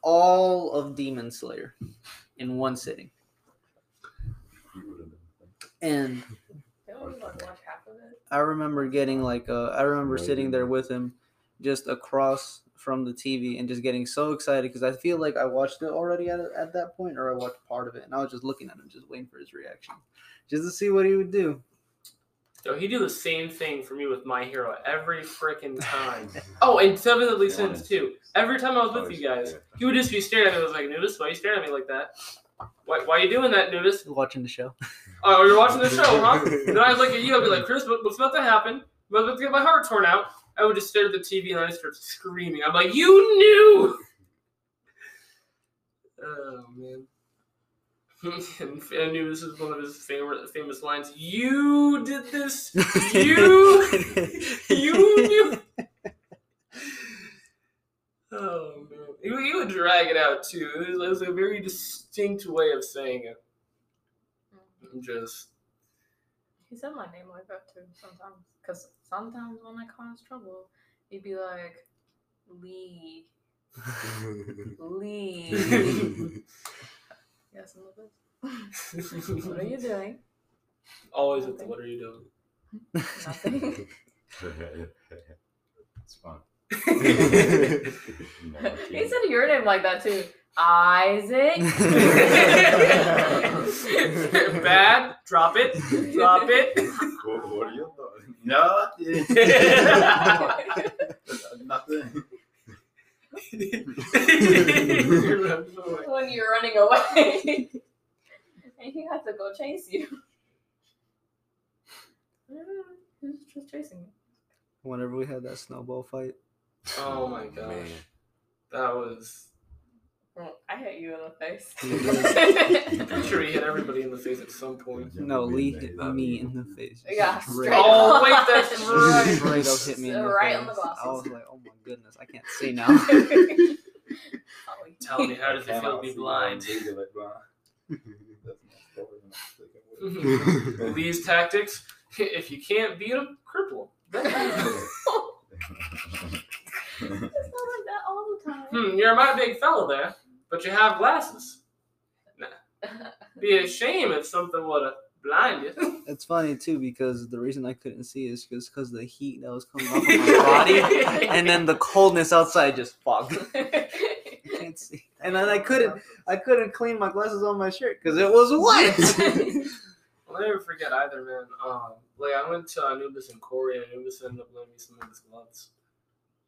all of Demon Slayer in one sitting, and they only watch half of it. I remember getting like a, I remember sitting there with him, just across from the T V, and just getting so excited because I feel like I watched it already at, at that point, or I watched part of it, and I was just looking at him, just waiting for his reaction, just to see what he would do. So he do the same thing for me with My Hero every freaking time. Oh, and Seven Deadly Sins too. Every time I was with you guys, he would just be staring at me. I was like, Nudis, why are you staring at me like that? Why, why are you doing that, Nudis? Watching the show. Oh, you're watching the show, huh? Then I'd look at you, I'd be like, Chris, what's about to happen? I'm about to get my heart torn out. I would just stare at the T V and I start screaming. I'm like, you knew! Oh, man. And I knew this was one of his favorite, famous lines. You did this! You! You knew! Oh, man. He, he would drag it out, too. It was, it was a very distinct way of saying it. I'm just... He said my name like that, too, sometimes. Because sometimes when I cause trouble, he'd be like, Lee. Lee. Yes, Anubis. What are you doing? Always with the what are you doing? Nothing. It's fun. He said your name like that, too. Isaac. Bad. Drop it. Drop it. What, what are you doing? Nothing. Nothing. When you're running away, and he has to go chase you. He's just chasing me. Whenever we had that snowball fight. Oh my gosh, man. That was. I hit you in the face. I'm sure he hit everybody in the face at some point. No, Lee hit me in the face. Yeah, straight up. Oh, wait, that's right. Straight up hit me in the face. Right on the glasses. I was like, oh my goodness, I can't see now. Tell me, how does it feel to be blind? Lee's tactics, if you can't beat him, cripple him. It's not like that all the time. Hmm, you're my big fella there, but you have glasses. Nah. Be a shame if something would have blinded you. It's funny too because the reason I couldn't see is just because the heat that was coming off of my body, and then the coldness outside just fogged. I can't see, and then I couldn't, I couldn't clean my glasses on my shirt because it was wet. I'll never forget either, man. Um, like I went to Anubis and Corey, and Anubis ended up lending me some of his gloves.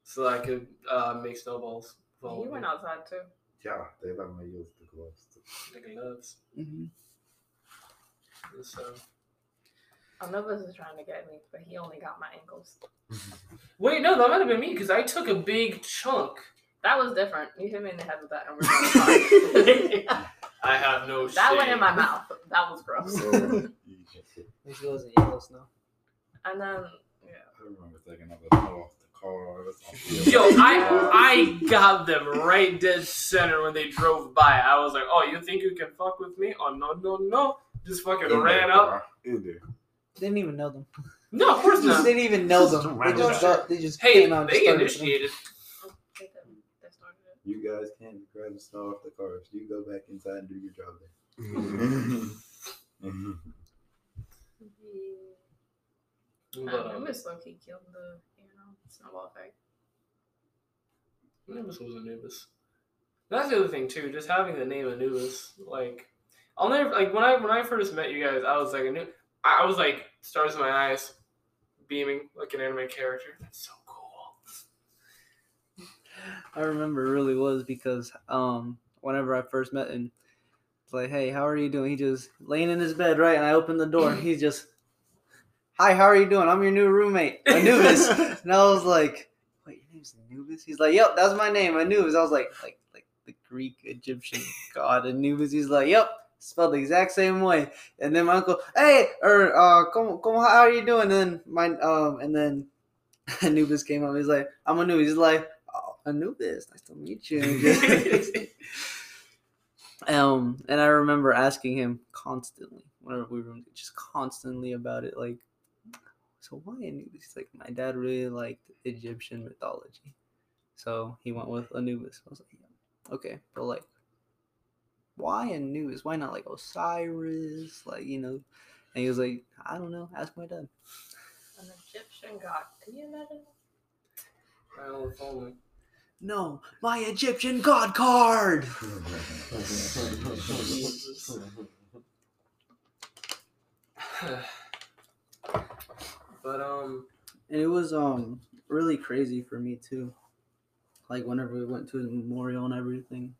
So I could uh, make snowballs. You went outside too. Yeah, they let me use the gloves. The gloves. Mm-hmm. So. Anubis is trying to get me, but he only got my ankles. Wait, no, that might have been me because I took a big chunk. That was different. You hit me in the head with that, and we're gonna I have no. That shame. Went in my mouth. That was gross. Maybe it wasn't yellow snow. And then yeah. I remember taking up a snow. Yo, I I got them right dead center when they drove by. I was like, oh, you think you can fuck with me? Oh, no, no, no. just fucking in ran there, up. In there. Didn't even know them. No, of course just not. Didn't even know just them. Just they, just got, they just hey, came on. They initiated. You guys can't grab the snow off the cars. You go back inside and do your job there. mm-hmm. Mm-hmm. I, I miss Loki killed the you know snowball effect. Anubis was Anubis. That's the other thing too, just having the name Anubis. Like I'll never like when I when I first met you guys, I was like a new I was like stars in my eyes, beaming like an anime character. That's so cool. I remember it really was because um whenever I first met him, it's like, hey, how are you doing? He just laying in his bed, right? And I opened the door and he's just hi, how are you doing? I'm your new roommate, Anubis. And I was like, wait, your name's Anubis? He's like, yep, that's my name, Anubis. I was like, like like the Greek Egyptian god Anubis. He's like, yep. Spelled the exact same way, and then my uncle, hey, or uh, come, come, how are you doing? And then my, um, and then Anubis came up. He's like, I'm Anubis. He's like, oh, Anubis, nice to meet you. um, and I remember asking him constantly whenever we were just constantly about it, like, so why Anubis? He's like, my dad really liked Egyptian mythology, so he went with Anubis. I was like, yeah, okay, but like. Why Anubis? Why not like Osiris? Like, you know. And he was like, I don't know. Ask my dad. An Egyptian god. Can you imagine? I don't know. No, my Egyptian god card. Jesus. But um, and it was um really crazy for me too. Like whenever we went to his memorial and everything.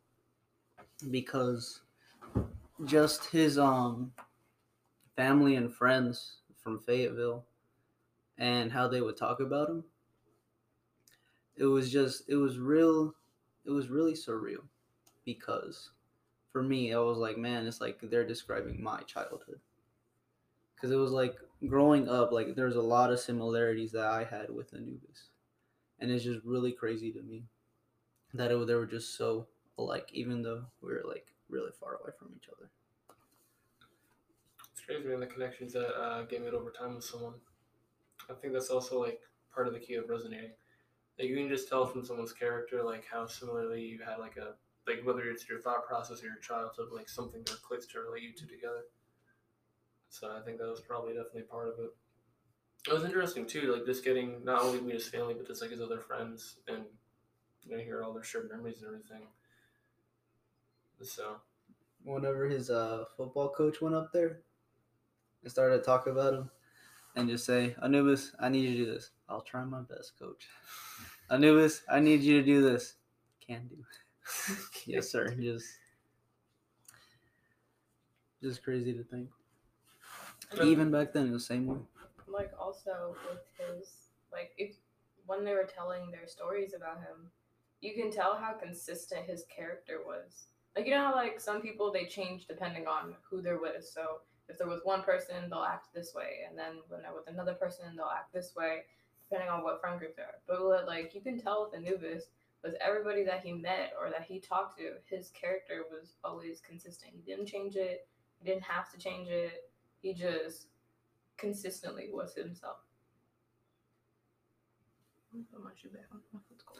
Because just his um family and friends from Fayetteville and how they would talk about him, it was just it was real it was really surreal, because for me I was like, man, it's like they're describing my childhood, because it was like growing up, like there's a lot of similarities that I had with Anubis, and it's just really crazy to me that it, they were just so alike, even though we were like really far away from each other. It's crazy, man, the connections that uh, get made over time with someone. I think that's also like part of the key of resonating. Like you can just tell from someone's character, like how similarly you had like a like whether it's your thought process or your childhood, like something that clicks to relate you two together. So I think that was probably definitely part of it. It was interesting too, like just getting not only meet his family but just like his other friends, and you know, hear all their shared memories and everything. So, whenever his uh, football coach went up there and started to talk about him and just say, Anubis, I need you to do this. I'll try my best, coach. Anubis, I need you to do this. Can do. Yes, sir. Just, just crazy to think. Even back then, it was the same way. Like, also with his, like, if, when they were telling their stories about him, you can tell how consistent his character was. Like, you know how, like, some people, they change depending on who they're with. So if they're with one person, they'll act this way. And then when they're with another person, they'll act this way, depending on what friend group they are. But, like, you can tell with Anubis, with everybody that he met or that he talked to, his character was always consistent. He didn't change it. He didn't have to change it. He just consistently was himself. I'm gonna put my shoe back on. It's cold.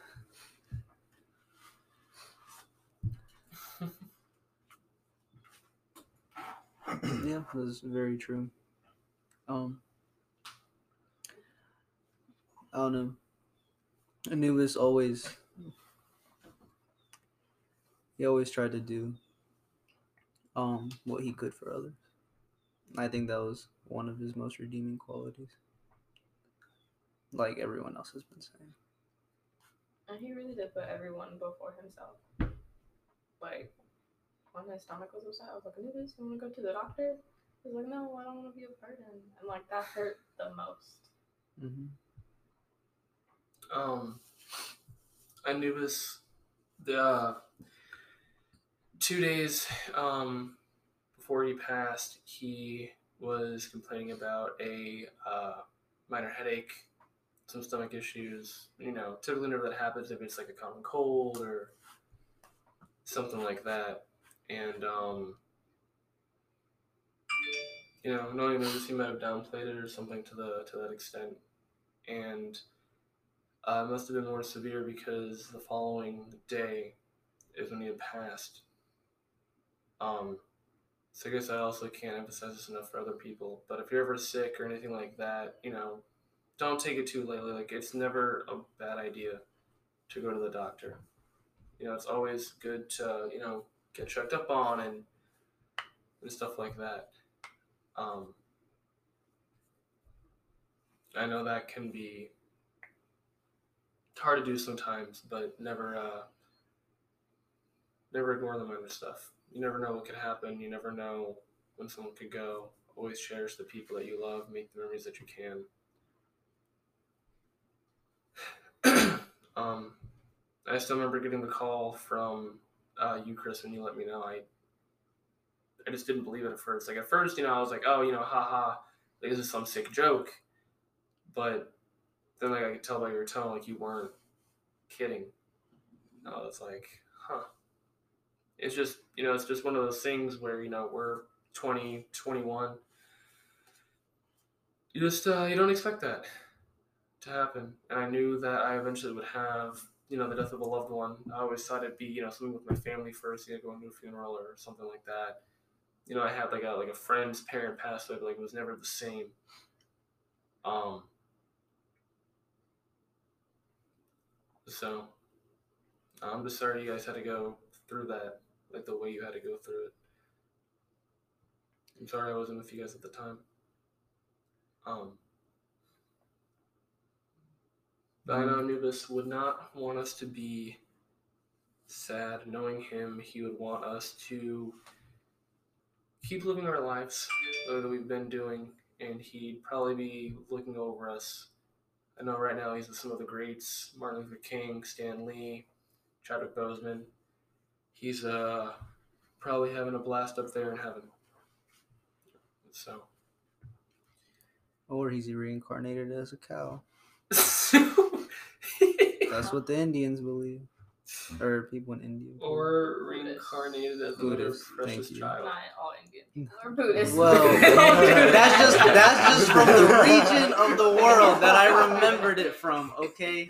Yeah, that's very true. Um, I don't know. Anubis always, he always tried to do um what he could for others. I think that was one of his most redeeming qualities, like everyone else has been saying. And he really did put everyone before himself. Like, when my stomach was upset, I was like, Anubis, you want to go to the doctor? He was like, no, I don't want to be a burden. And, like, that hurt the most. Mm-hmm. Um, Anubis, the uh, two days um, before he passed, he was complaining about a uh, minor headache, some stomach issues. You know, typically whenever that happens, if it's like a common cold or something like that. And um you know, knowing that he might have downplayed it or something to the to that extent, and uh, it must have been more severe because the following day is when he had passed. Um, so I guess I also can't emphasize this enough for other people, but if you're ever sick or anything like that, you know, don't take it too lightly. Like, it's never a bad idea to go to the doctor. You know, it's always good to, you know, get checked up on and and stuff like that. Um, I know that can be hard to do sometimes, but never, uh, never ignore the minor stuff. You never know what could happen. You never know when someone could go. Always cherish the people that you love. Make the memories that you can. um, I still remember getting the call from uh, you, Chris, when you let me know. I I just didn't believe it at first. Like, at first, you know, I was like, oh, you know, haha, like, this is some sick joke. But then, like, I could tell by your tone, like, you weren't kidding. And I was like, huh. It's just, you know, it's just one of those things where, you know, we're twenty, twenty-one. You just, uh, you don't expect that to happen. And I knew that I eventually would have, you know, the death of a loved one. I always thought it'd be, you know, something with my family first, you know, going to a funeral or something like that. You know, I had like a like a friend's parent pass away, but like it was never the same. Um. So, I'm just sorry you guys had to go through that, like the way you had to go through it. I'm sorry I wasn't with you guys at the time. Um. But I know Anubis would not want us to be sad. Knowing him, he would want us to keep living our lives that we've been doing, and he'd probably be looking over us. I know right now he's with some of the greats, Martin Luther King, Stan Lee, Chadwick Boseman. He's uh, probably having a blast up there in heaven. So, or he's reincarnated as a cow. That's what the Indians believe. Or people in India. Or reincarnated as a little precious child. Not all Indian. Or Buddhist. Well, that's just that's just from the region of the world that I remembered it from, okay?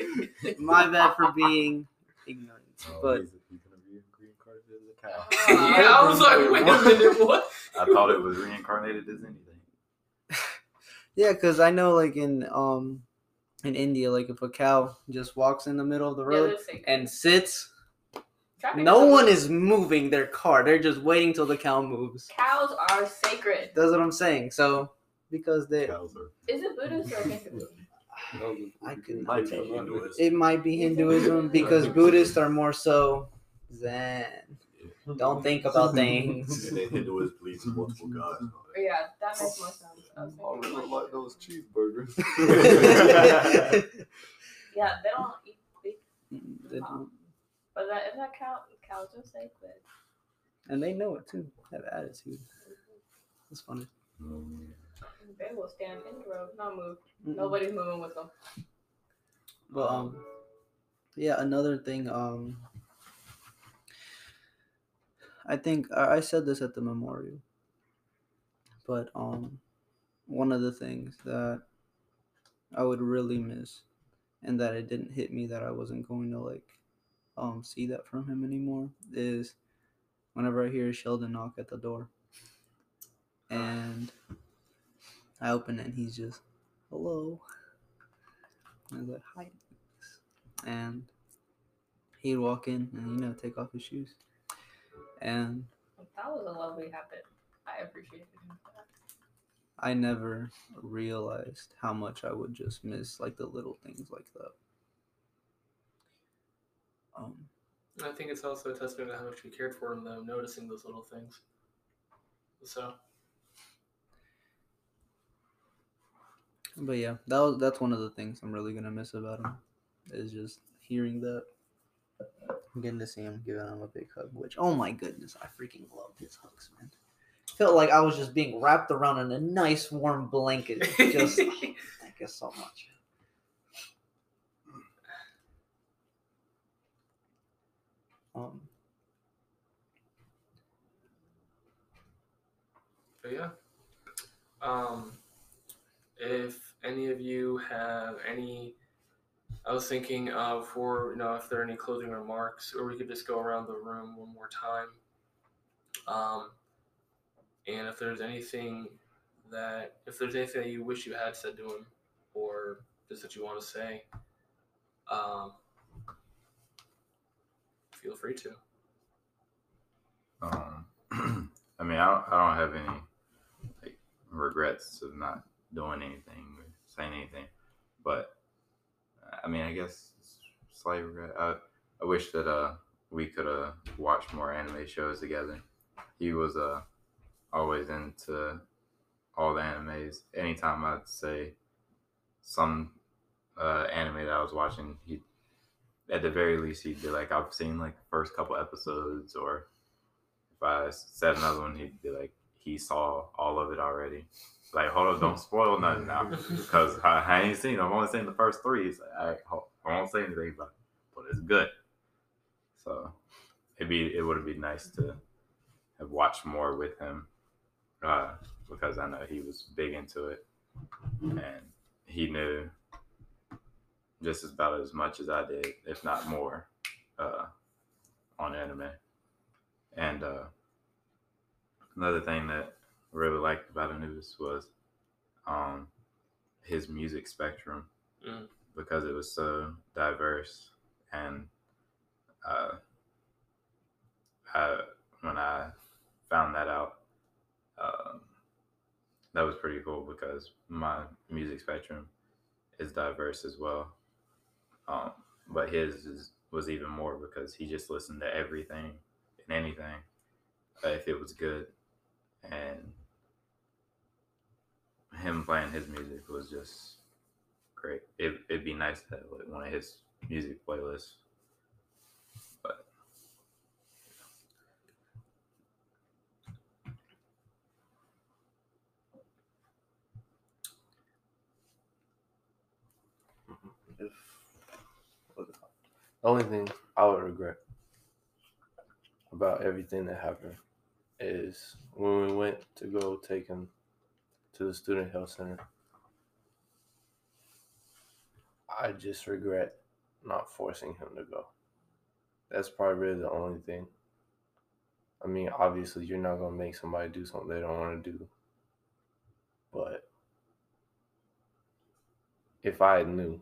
My bad for being ignorant. Oh, but is it, you gonna be reincarnated as a cow? Uh, yeah, I was like, wait a minute, what? I thought it was reincarnated as anything. Yeah, because I know like in um in India, like if a cow just walks in the middle of the road yeah, and sits, traffic no one is moving their car. They're just waiting till the cow moves. Cows are sacred. That's what I'm saying. So, because they... Cows are... Is it Buddhist or Hinduism? I could... Might be Hinduism. It might be Hinduism because Buddhists are more so Zen. Yeah. Don't think about things. And Hinduism believes in multiple gods. Yeah, that makes more sense. I really like those cheeseburgers. Yeah, they don't eat beef. They don't. But that, if that cow, cows are sacred. And they know it too. Have attitude. That's funny. Mm. They will stand in the road, not move. Mm-mm. Nobody's moving with them. Well, um, yeah, another thing. Um, I think I, I said this at the memorial, but um. one of the things that I would really miss, and that it didn't hit me that I wasn't going to like um see that from him anymore, is whenever I hear Sheldon knock at the door and I open it and he's just, hello. And I was like, hi. And he'd walk in and, you know, take off his shoes. And that was a lovely habit. I appreciated him for that. I never realized how much I would just miss, like, the little things like that. Um, I think it's also a testament to how much we cared for him, though, noticing those little things. So. But, yeah, that was, that's one of the things I'm really going to miss about him, is just hearing that. I'm getting to see him, giving him a big hug, which, oh, my goodness, I freaking love his hugs, man. Felt like I was just being wrapped around in a nice warm blanket. Just oh, thank you so much. Um. But yeah, Um, if any of you have any, I was thinking of for, you know, if there are any closing remarks, or we could just go around the room one more time. Um, and if there's anything that, if there's anything that you wish you had said to him, or just that you want to say, um, feel free to. Um, I mean, I don't, I don't have any like regrets of not doing anything or saying anything, but I mean, I guess it's slight regret. I, I wish that uh we could uh watch more anime shows together. He was uh always into all the animes. Anytime I'd say some uh anime that I was watching, he at the very least he'd be like, I've seen like the first couple episodes, or if I said another one, he'd be like, he saw all of it already. Like, hold up, don't spoil nothing now, because I, I ain't seen it. I've only seen the first three. It's like, I, I won't say anything, but but it's good. So it'd be, it would be nice to have watched more with him, uh, because I know he was big into it, and he knew just about as much as I did, if not more, uh, on anime. And uh, another thing that I really liked about Anubis was um, his music spectrum, mm. because it was so diverse. And uh, I, when I found that out, uh, that was pretty cool, because my music spectrum is diverse as well. Um, but his is, was even more, because he just listened to everything and anything, uh, if it was good. And him playing his music was just great. It, it'd be nice to have like one of his music playlists. But if, the only thing I would regret about everything that happened is when we went to go take him to the Student Health Center. I just regret not forcing him to go. That's probably really the only thing. I mean, obviously, you're not going to make somebody do something they don't want to do. But if I knew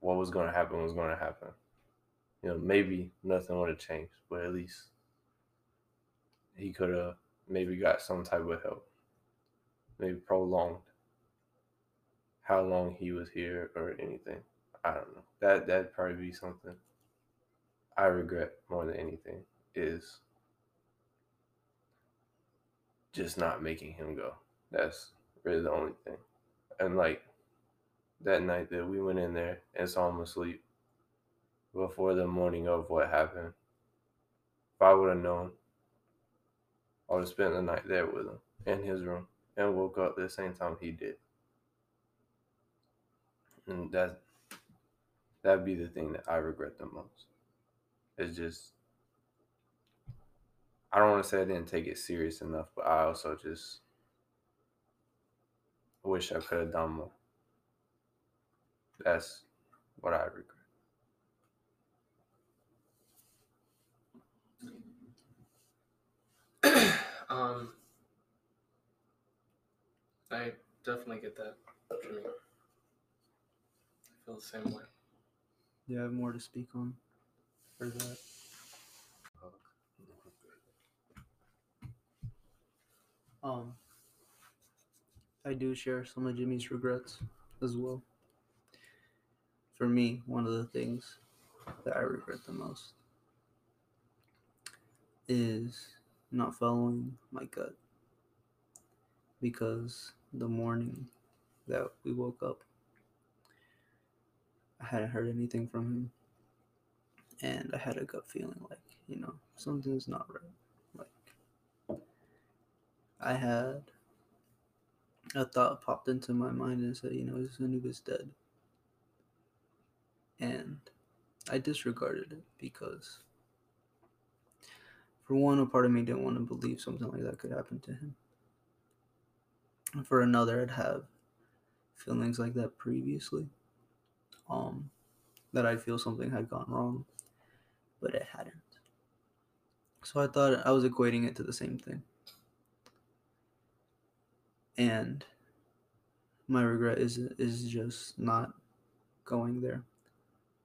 what was going to happen was going to happen, you know, maybe nothing would have changed, but at least he could have maybe got some type of help, maybe prolonged how long he was here or anything. I don't know. That, that'd probably be something I regret more than anything, is just not making him go. That's really the only thing. And like that night that we went in there and saw him asleep before the morning of what happened, if I would have known, I would have spent the night there with him in his room and woke up the same time he did. And that, that'd be the thing that I regret the most. It's just, I don't want to say I didn't take it serious enough, but I also just wish I could have done more. That's what I regret. Um, I definitely get that. Jimmy. I feel the same way. Do you have more to speak on for that? Um, I do share some of Jimmy's regrets as well. For me, one of the things that I regret the most is not following my gut, because the morning that we woke up, I hadn't heard anything from him, and I had a gut feeling like, you know, something's not right. Like, I had a thought popped into my mind and said, you know, this Anubis dead, and I disregarded it because, for one, a part of me didn't want to believe something like that could happen to him. For another, I'd have feelings like that previously. Um, that I'd feel something had gone wrong, but it hadn't. So I thought I was equating it to the same thing. And my regret is is just not going there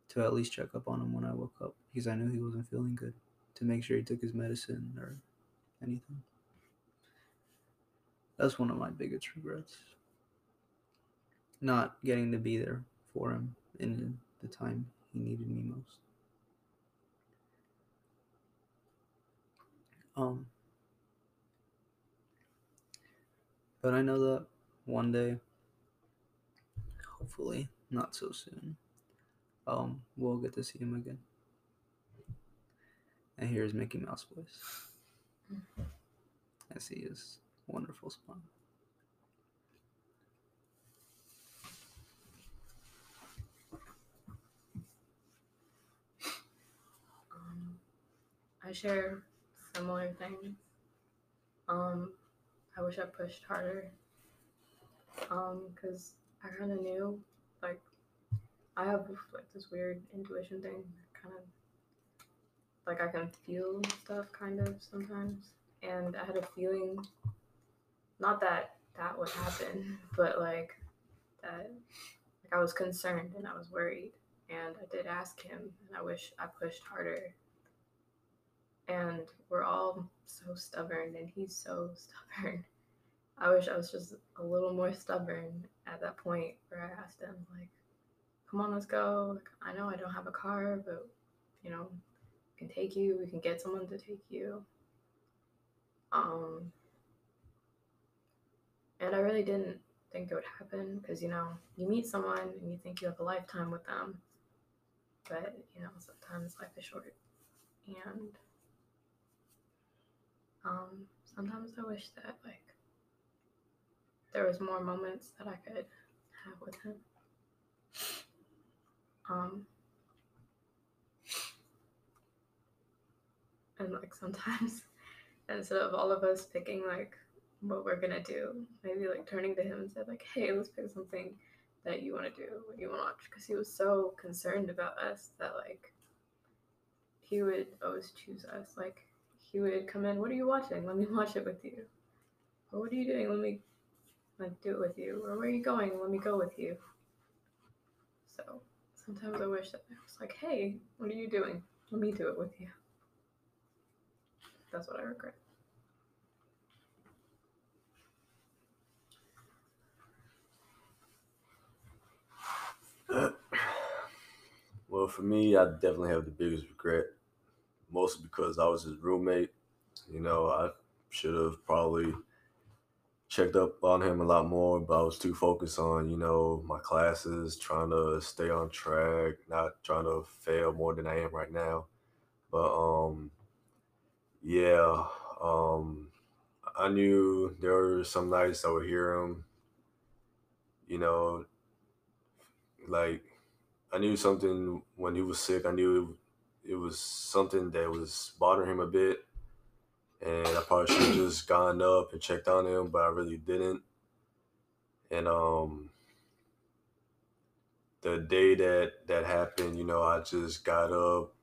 to at least check up on him when I woke up, because I knew he wasn't feeling good, to make sure he took his medicine or anything. That's one of my biggest regrets. Not getting to be there for him in the time he needed me most. Um, but I know that one day, hopefully not so soon, um, we'll get to see him again. And here's Mickey Mouse voice. I see his wonderful smile. I share similar things. Um, I wish I pushed harder. Um, cause I kind of knew, like, I have like this weird intuition thing. Kind of, like, I can feel stuff kind of sometimes, and I had a feeling, not that that would happen, but like that, like I was concerned and I was worried, and I did ask him, and I wish I pushed harder. And we're all so stubborn, and he's so stubborn. I wish I was just a little more stubborn at that point where I asked him, like, come on, let's go. Like, I know I don't have a car, but, you know, we can take you. We can get someone to take you. Um, and I really didn't think it would happen because, you know, you meet someone and you think you have a lifetime with them. But, you know, sometimes life is short. And Um, sometimes I wish that, like, there was more moments that I could have with him. Um, and, like, sometimes instead of all of us picking, like, what we're gonna do, maybe, like, turning to him and said, like, hey, let's pick something that you want to do, what you want to watch, because he was so concerned about us that, like, he would always choose us, like, he would come in, what are you watching? Let me watch it with you. Or what are you doing? Let me, like, do it with you. Or where are you going? Let me go with you. So sometimes I wish that I was like, hey, what are you doing? Let me do it with you. That's what I regret. Well, for me, I definitely have the biggest regret. Mostly because I was his roommate. You know, I should have probably checked up on him a lot more, but I was too focused on, you know, my classes, trying to stay on track, not trying to fail more than I am right now. But, um, yeah, um, I knew there were some nights I would hear him, you know, like, I knew something when he was sick. I knew it It was something that was bothering him a bit, and I probably should have just gone up and checked on him, but I really didn't. And um, the day that that happened, you know, I just got up,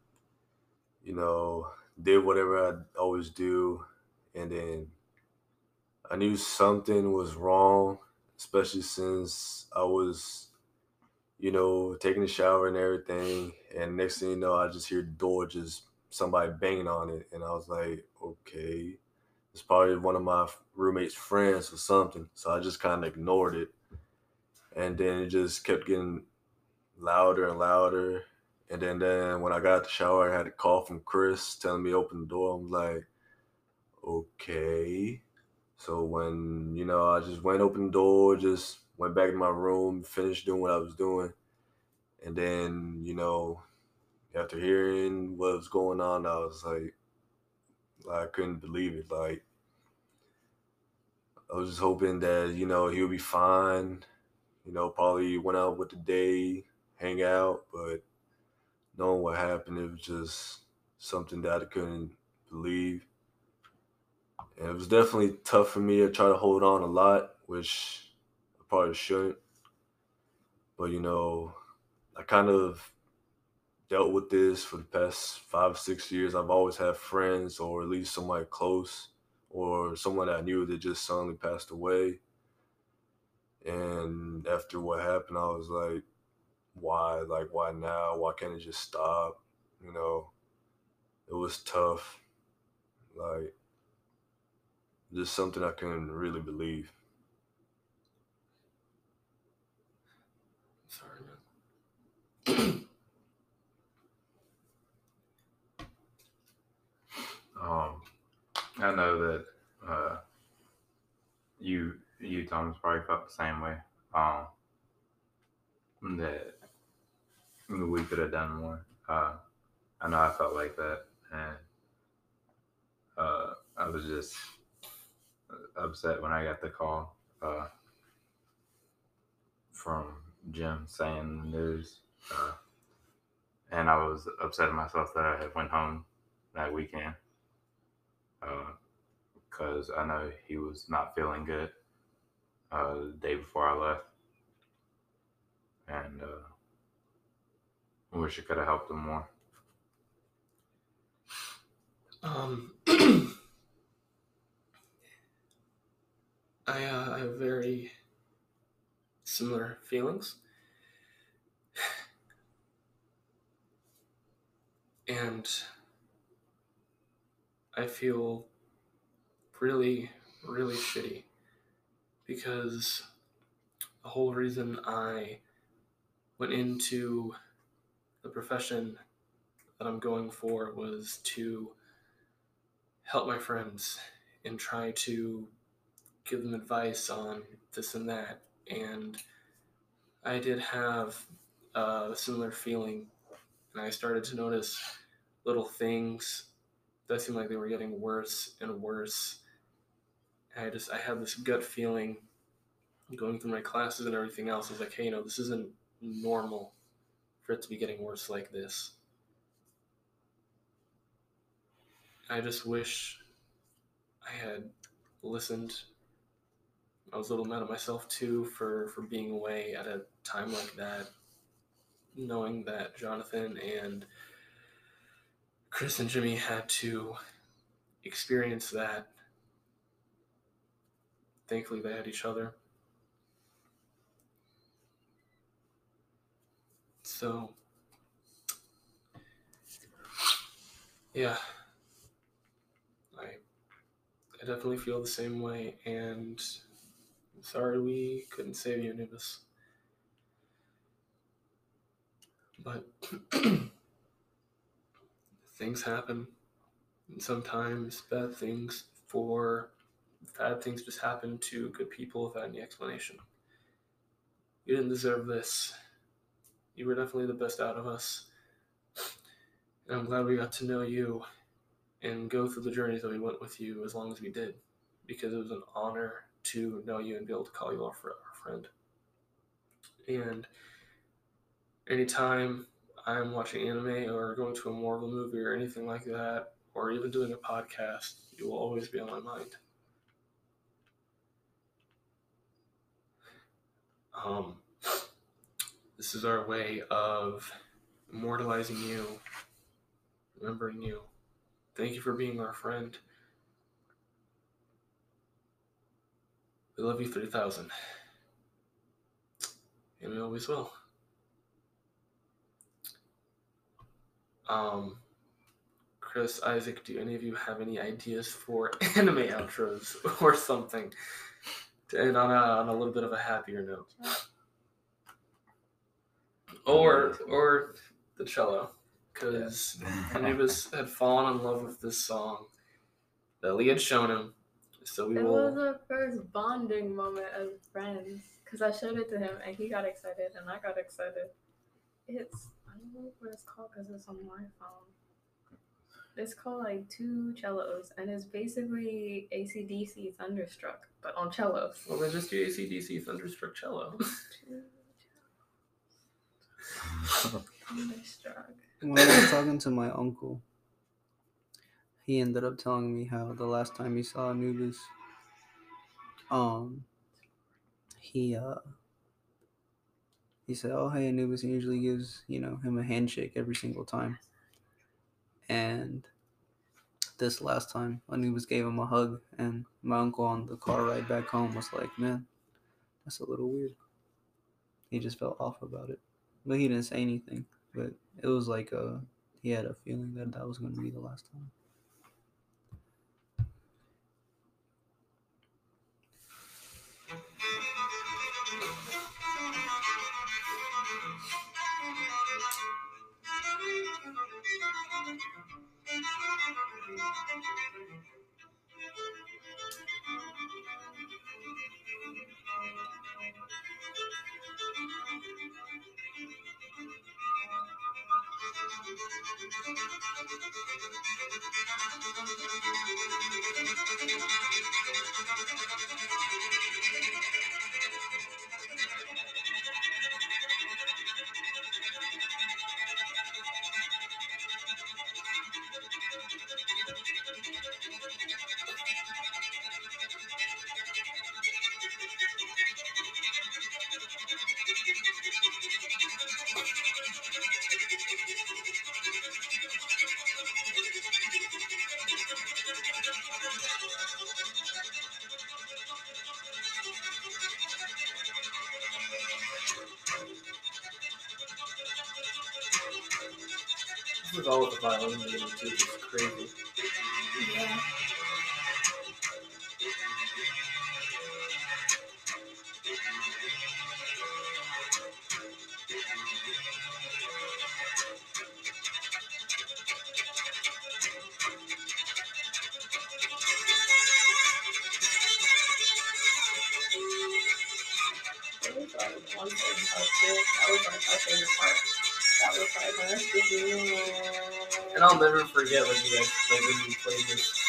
you know, did whatever I always do, and then I knew something was wrong, especially since I was, you know, taking a shower and everything. And next thing you know, I just hear the door, just somebody banging on it. And I was like, okay, it's probably one of my roommate's friends or something. So I just kind of ignored it. And then it just kept getting louder and louder. And then, then when I got out the shower, I had a call from Chris telling me to open the door. I'm like, okay. So when, you know, I just went open the door, just went back to my room, finished doing what I was doing. And then, you know, after hearing what was going on, I was like, I couldn't believe it. Like, I was just hoping that, you know, he'll be fine. You know, probably went out with the day, hang out. But knowing what happened, it was just something that I couldn't believe. And it was definitely tough for me. I tried to hold on a lot. which I probably shouldn't. But, you know, I kind of dealt with this for the past five, six years. I've always had friends or at least somebody close or someone I knew that just suddenly passed away. And after what happened, I was like, why? Like, why now? Why can't it just stop? You know, it was tough. Like, just something I couldn't really believe. Sorry, man. um, I know that uh, you, you, Thomas, probably felt the same way. Um, that we could have done more. Uh, I know I felt like that, and uh, I was just upset when I got the call uh, from Jim saying the news, uh, and I was upset at myself that I had went home that weekend because uh, I know he was not feeling good uh, the day before I left, and uh, I wish I could have helped him more. Um. I, uh, I have very similar feelings, and I feel really, really shitty because the whole reason I went into the profession that I'm going for was to help my friends and try to give them advice on this and that. And I did have uh, a similar feeling, and I started to notice little things that seemed like they were getting worse and worse. And I just, I had this gut feeling going through my classes and everything else. I was like, hey, you know, this isn't normal for it to be getting worse like this. I just wish I had listened. I was a little mad at myself, too, for, for being away at a time like that, knowing that Jonathan and Chris and Jimmy had to experience that. Thankfully, they had each other. So, yeah, I, I definitely feel the same way, and sorry we couldn't save you, Anubis. But things happen. And sometimes bad things for bad things just happen to good people without any explanation. You didn't deserve this. You were definitely the best out of us. And I'm glad we got to know you and go through the journeys that we went with you as long as we did, because it was an honor to know you and be able to call you our friend. And anytime I'm watching anime or going to a Marvel movie or anything like that, or even doing a podcast, you will always be on my mind. Um, this is our way of immortalizing you, remembering you. Thank you for being our friend. We love you three thousand, and we always will. Um, Chris, Isaac, do any of you have any ideas for anime outros or something to end on a, on a little bit of a happier note? Or or the cello, because Anubis had fallen in love with this song that Lee had shown him. So we it will... was our first bonding moment as friends, because I showed it to him, and he got excited, and I got excited. It's, I don't know what it's called, because it's on my phone. It's called, like, Two Cellos, and it's basically A C D C Thunderstruck, but on cellos. Well, then just do A C D C Thunderstruck cello. Two cellos. Thunderstruck. When I was talking to my uncle, he ended up telling me how the last time he saw Anubis, um, he uh he said, "Oh, hey, Anubis," and usually gives, you know, him a handshake every single time. And this last time, Anubis gave him a hug, and my uncle on the car ride back home was like, "Man, that's a little weird." He just felt off about it. But he didn't say anything. But it was like a, he had a feeling that that was going to be the last time. With all of the violin music, it's crazy. Yeah. I'll never forget when you guys like when you played this.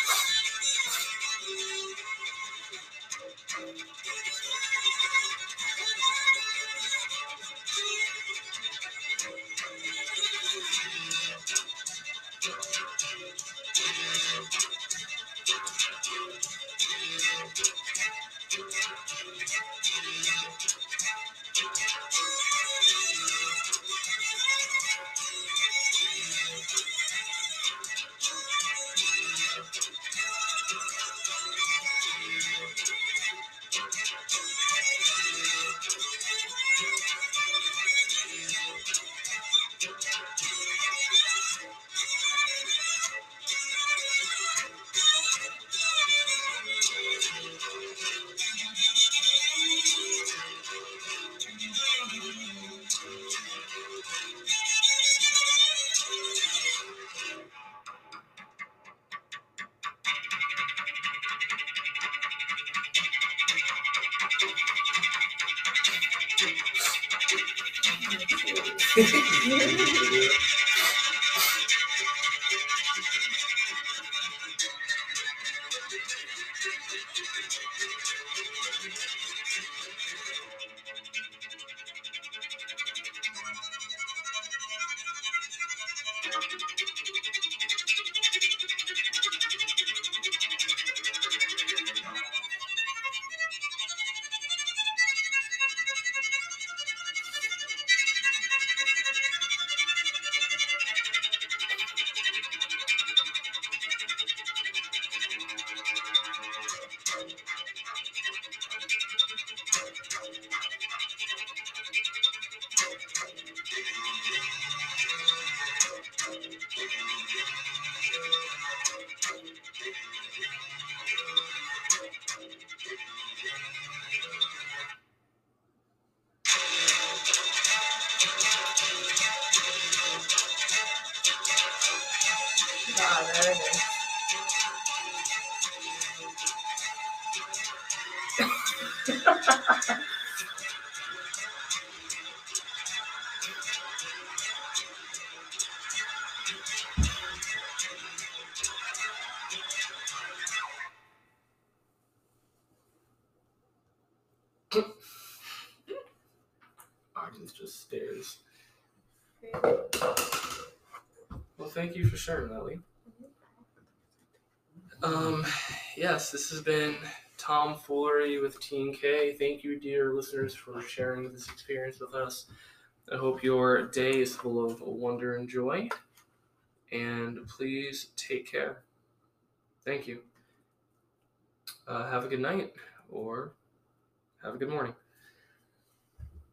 Thank you for sharing that, Lee. Um, yes, this has been Tom Foolery with T and K. Thank you, dear listeners, for sharing this experience with us. I hope your day is full of wonder and joy, and please take care. Thank you. Uh, have a good night, or have a good morning.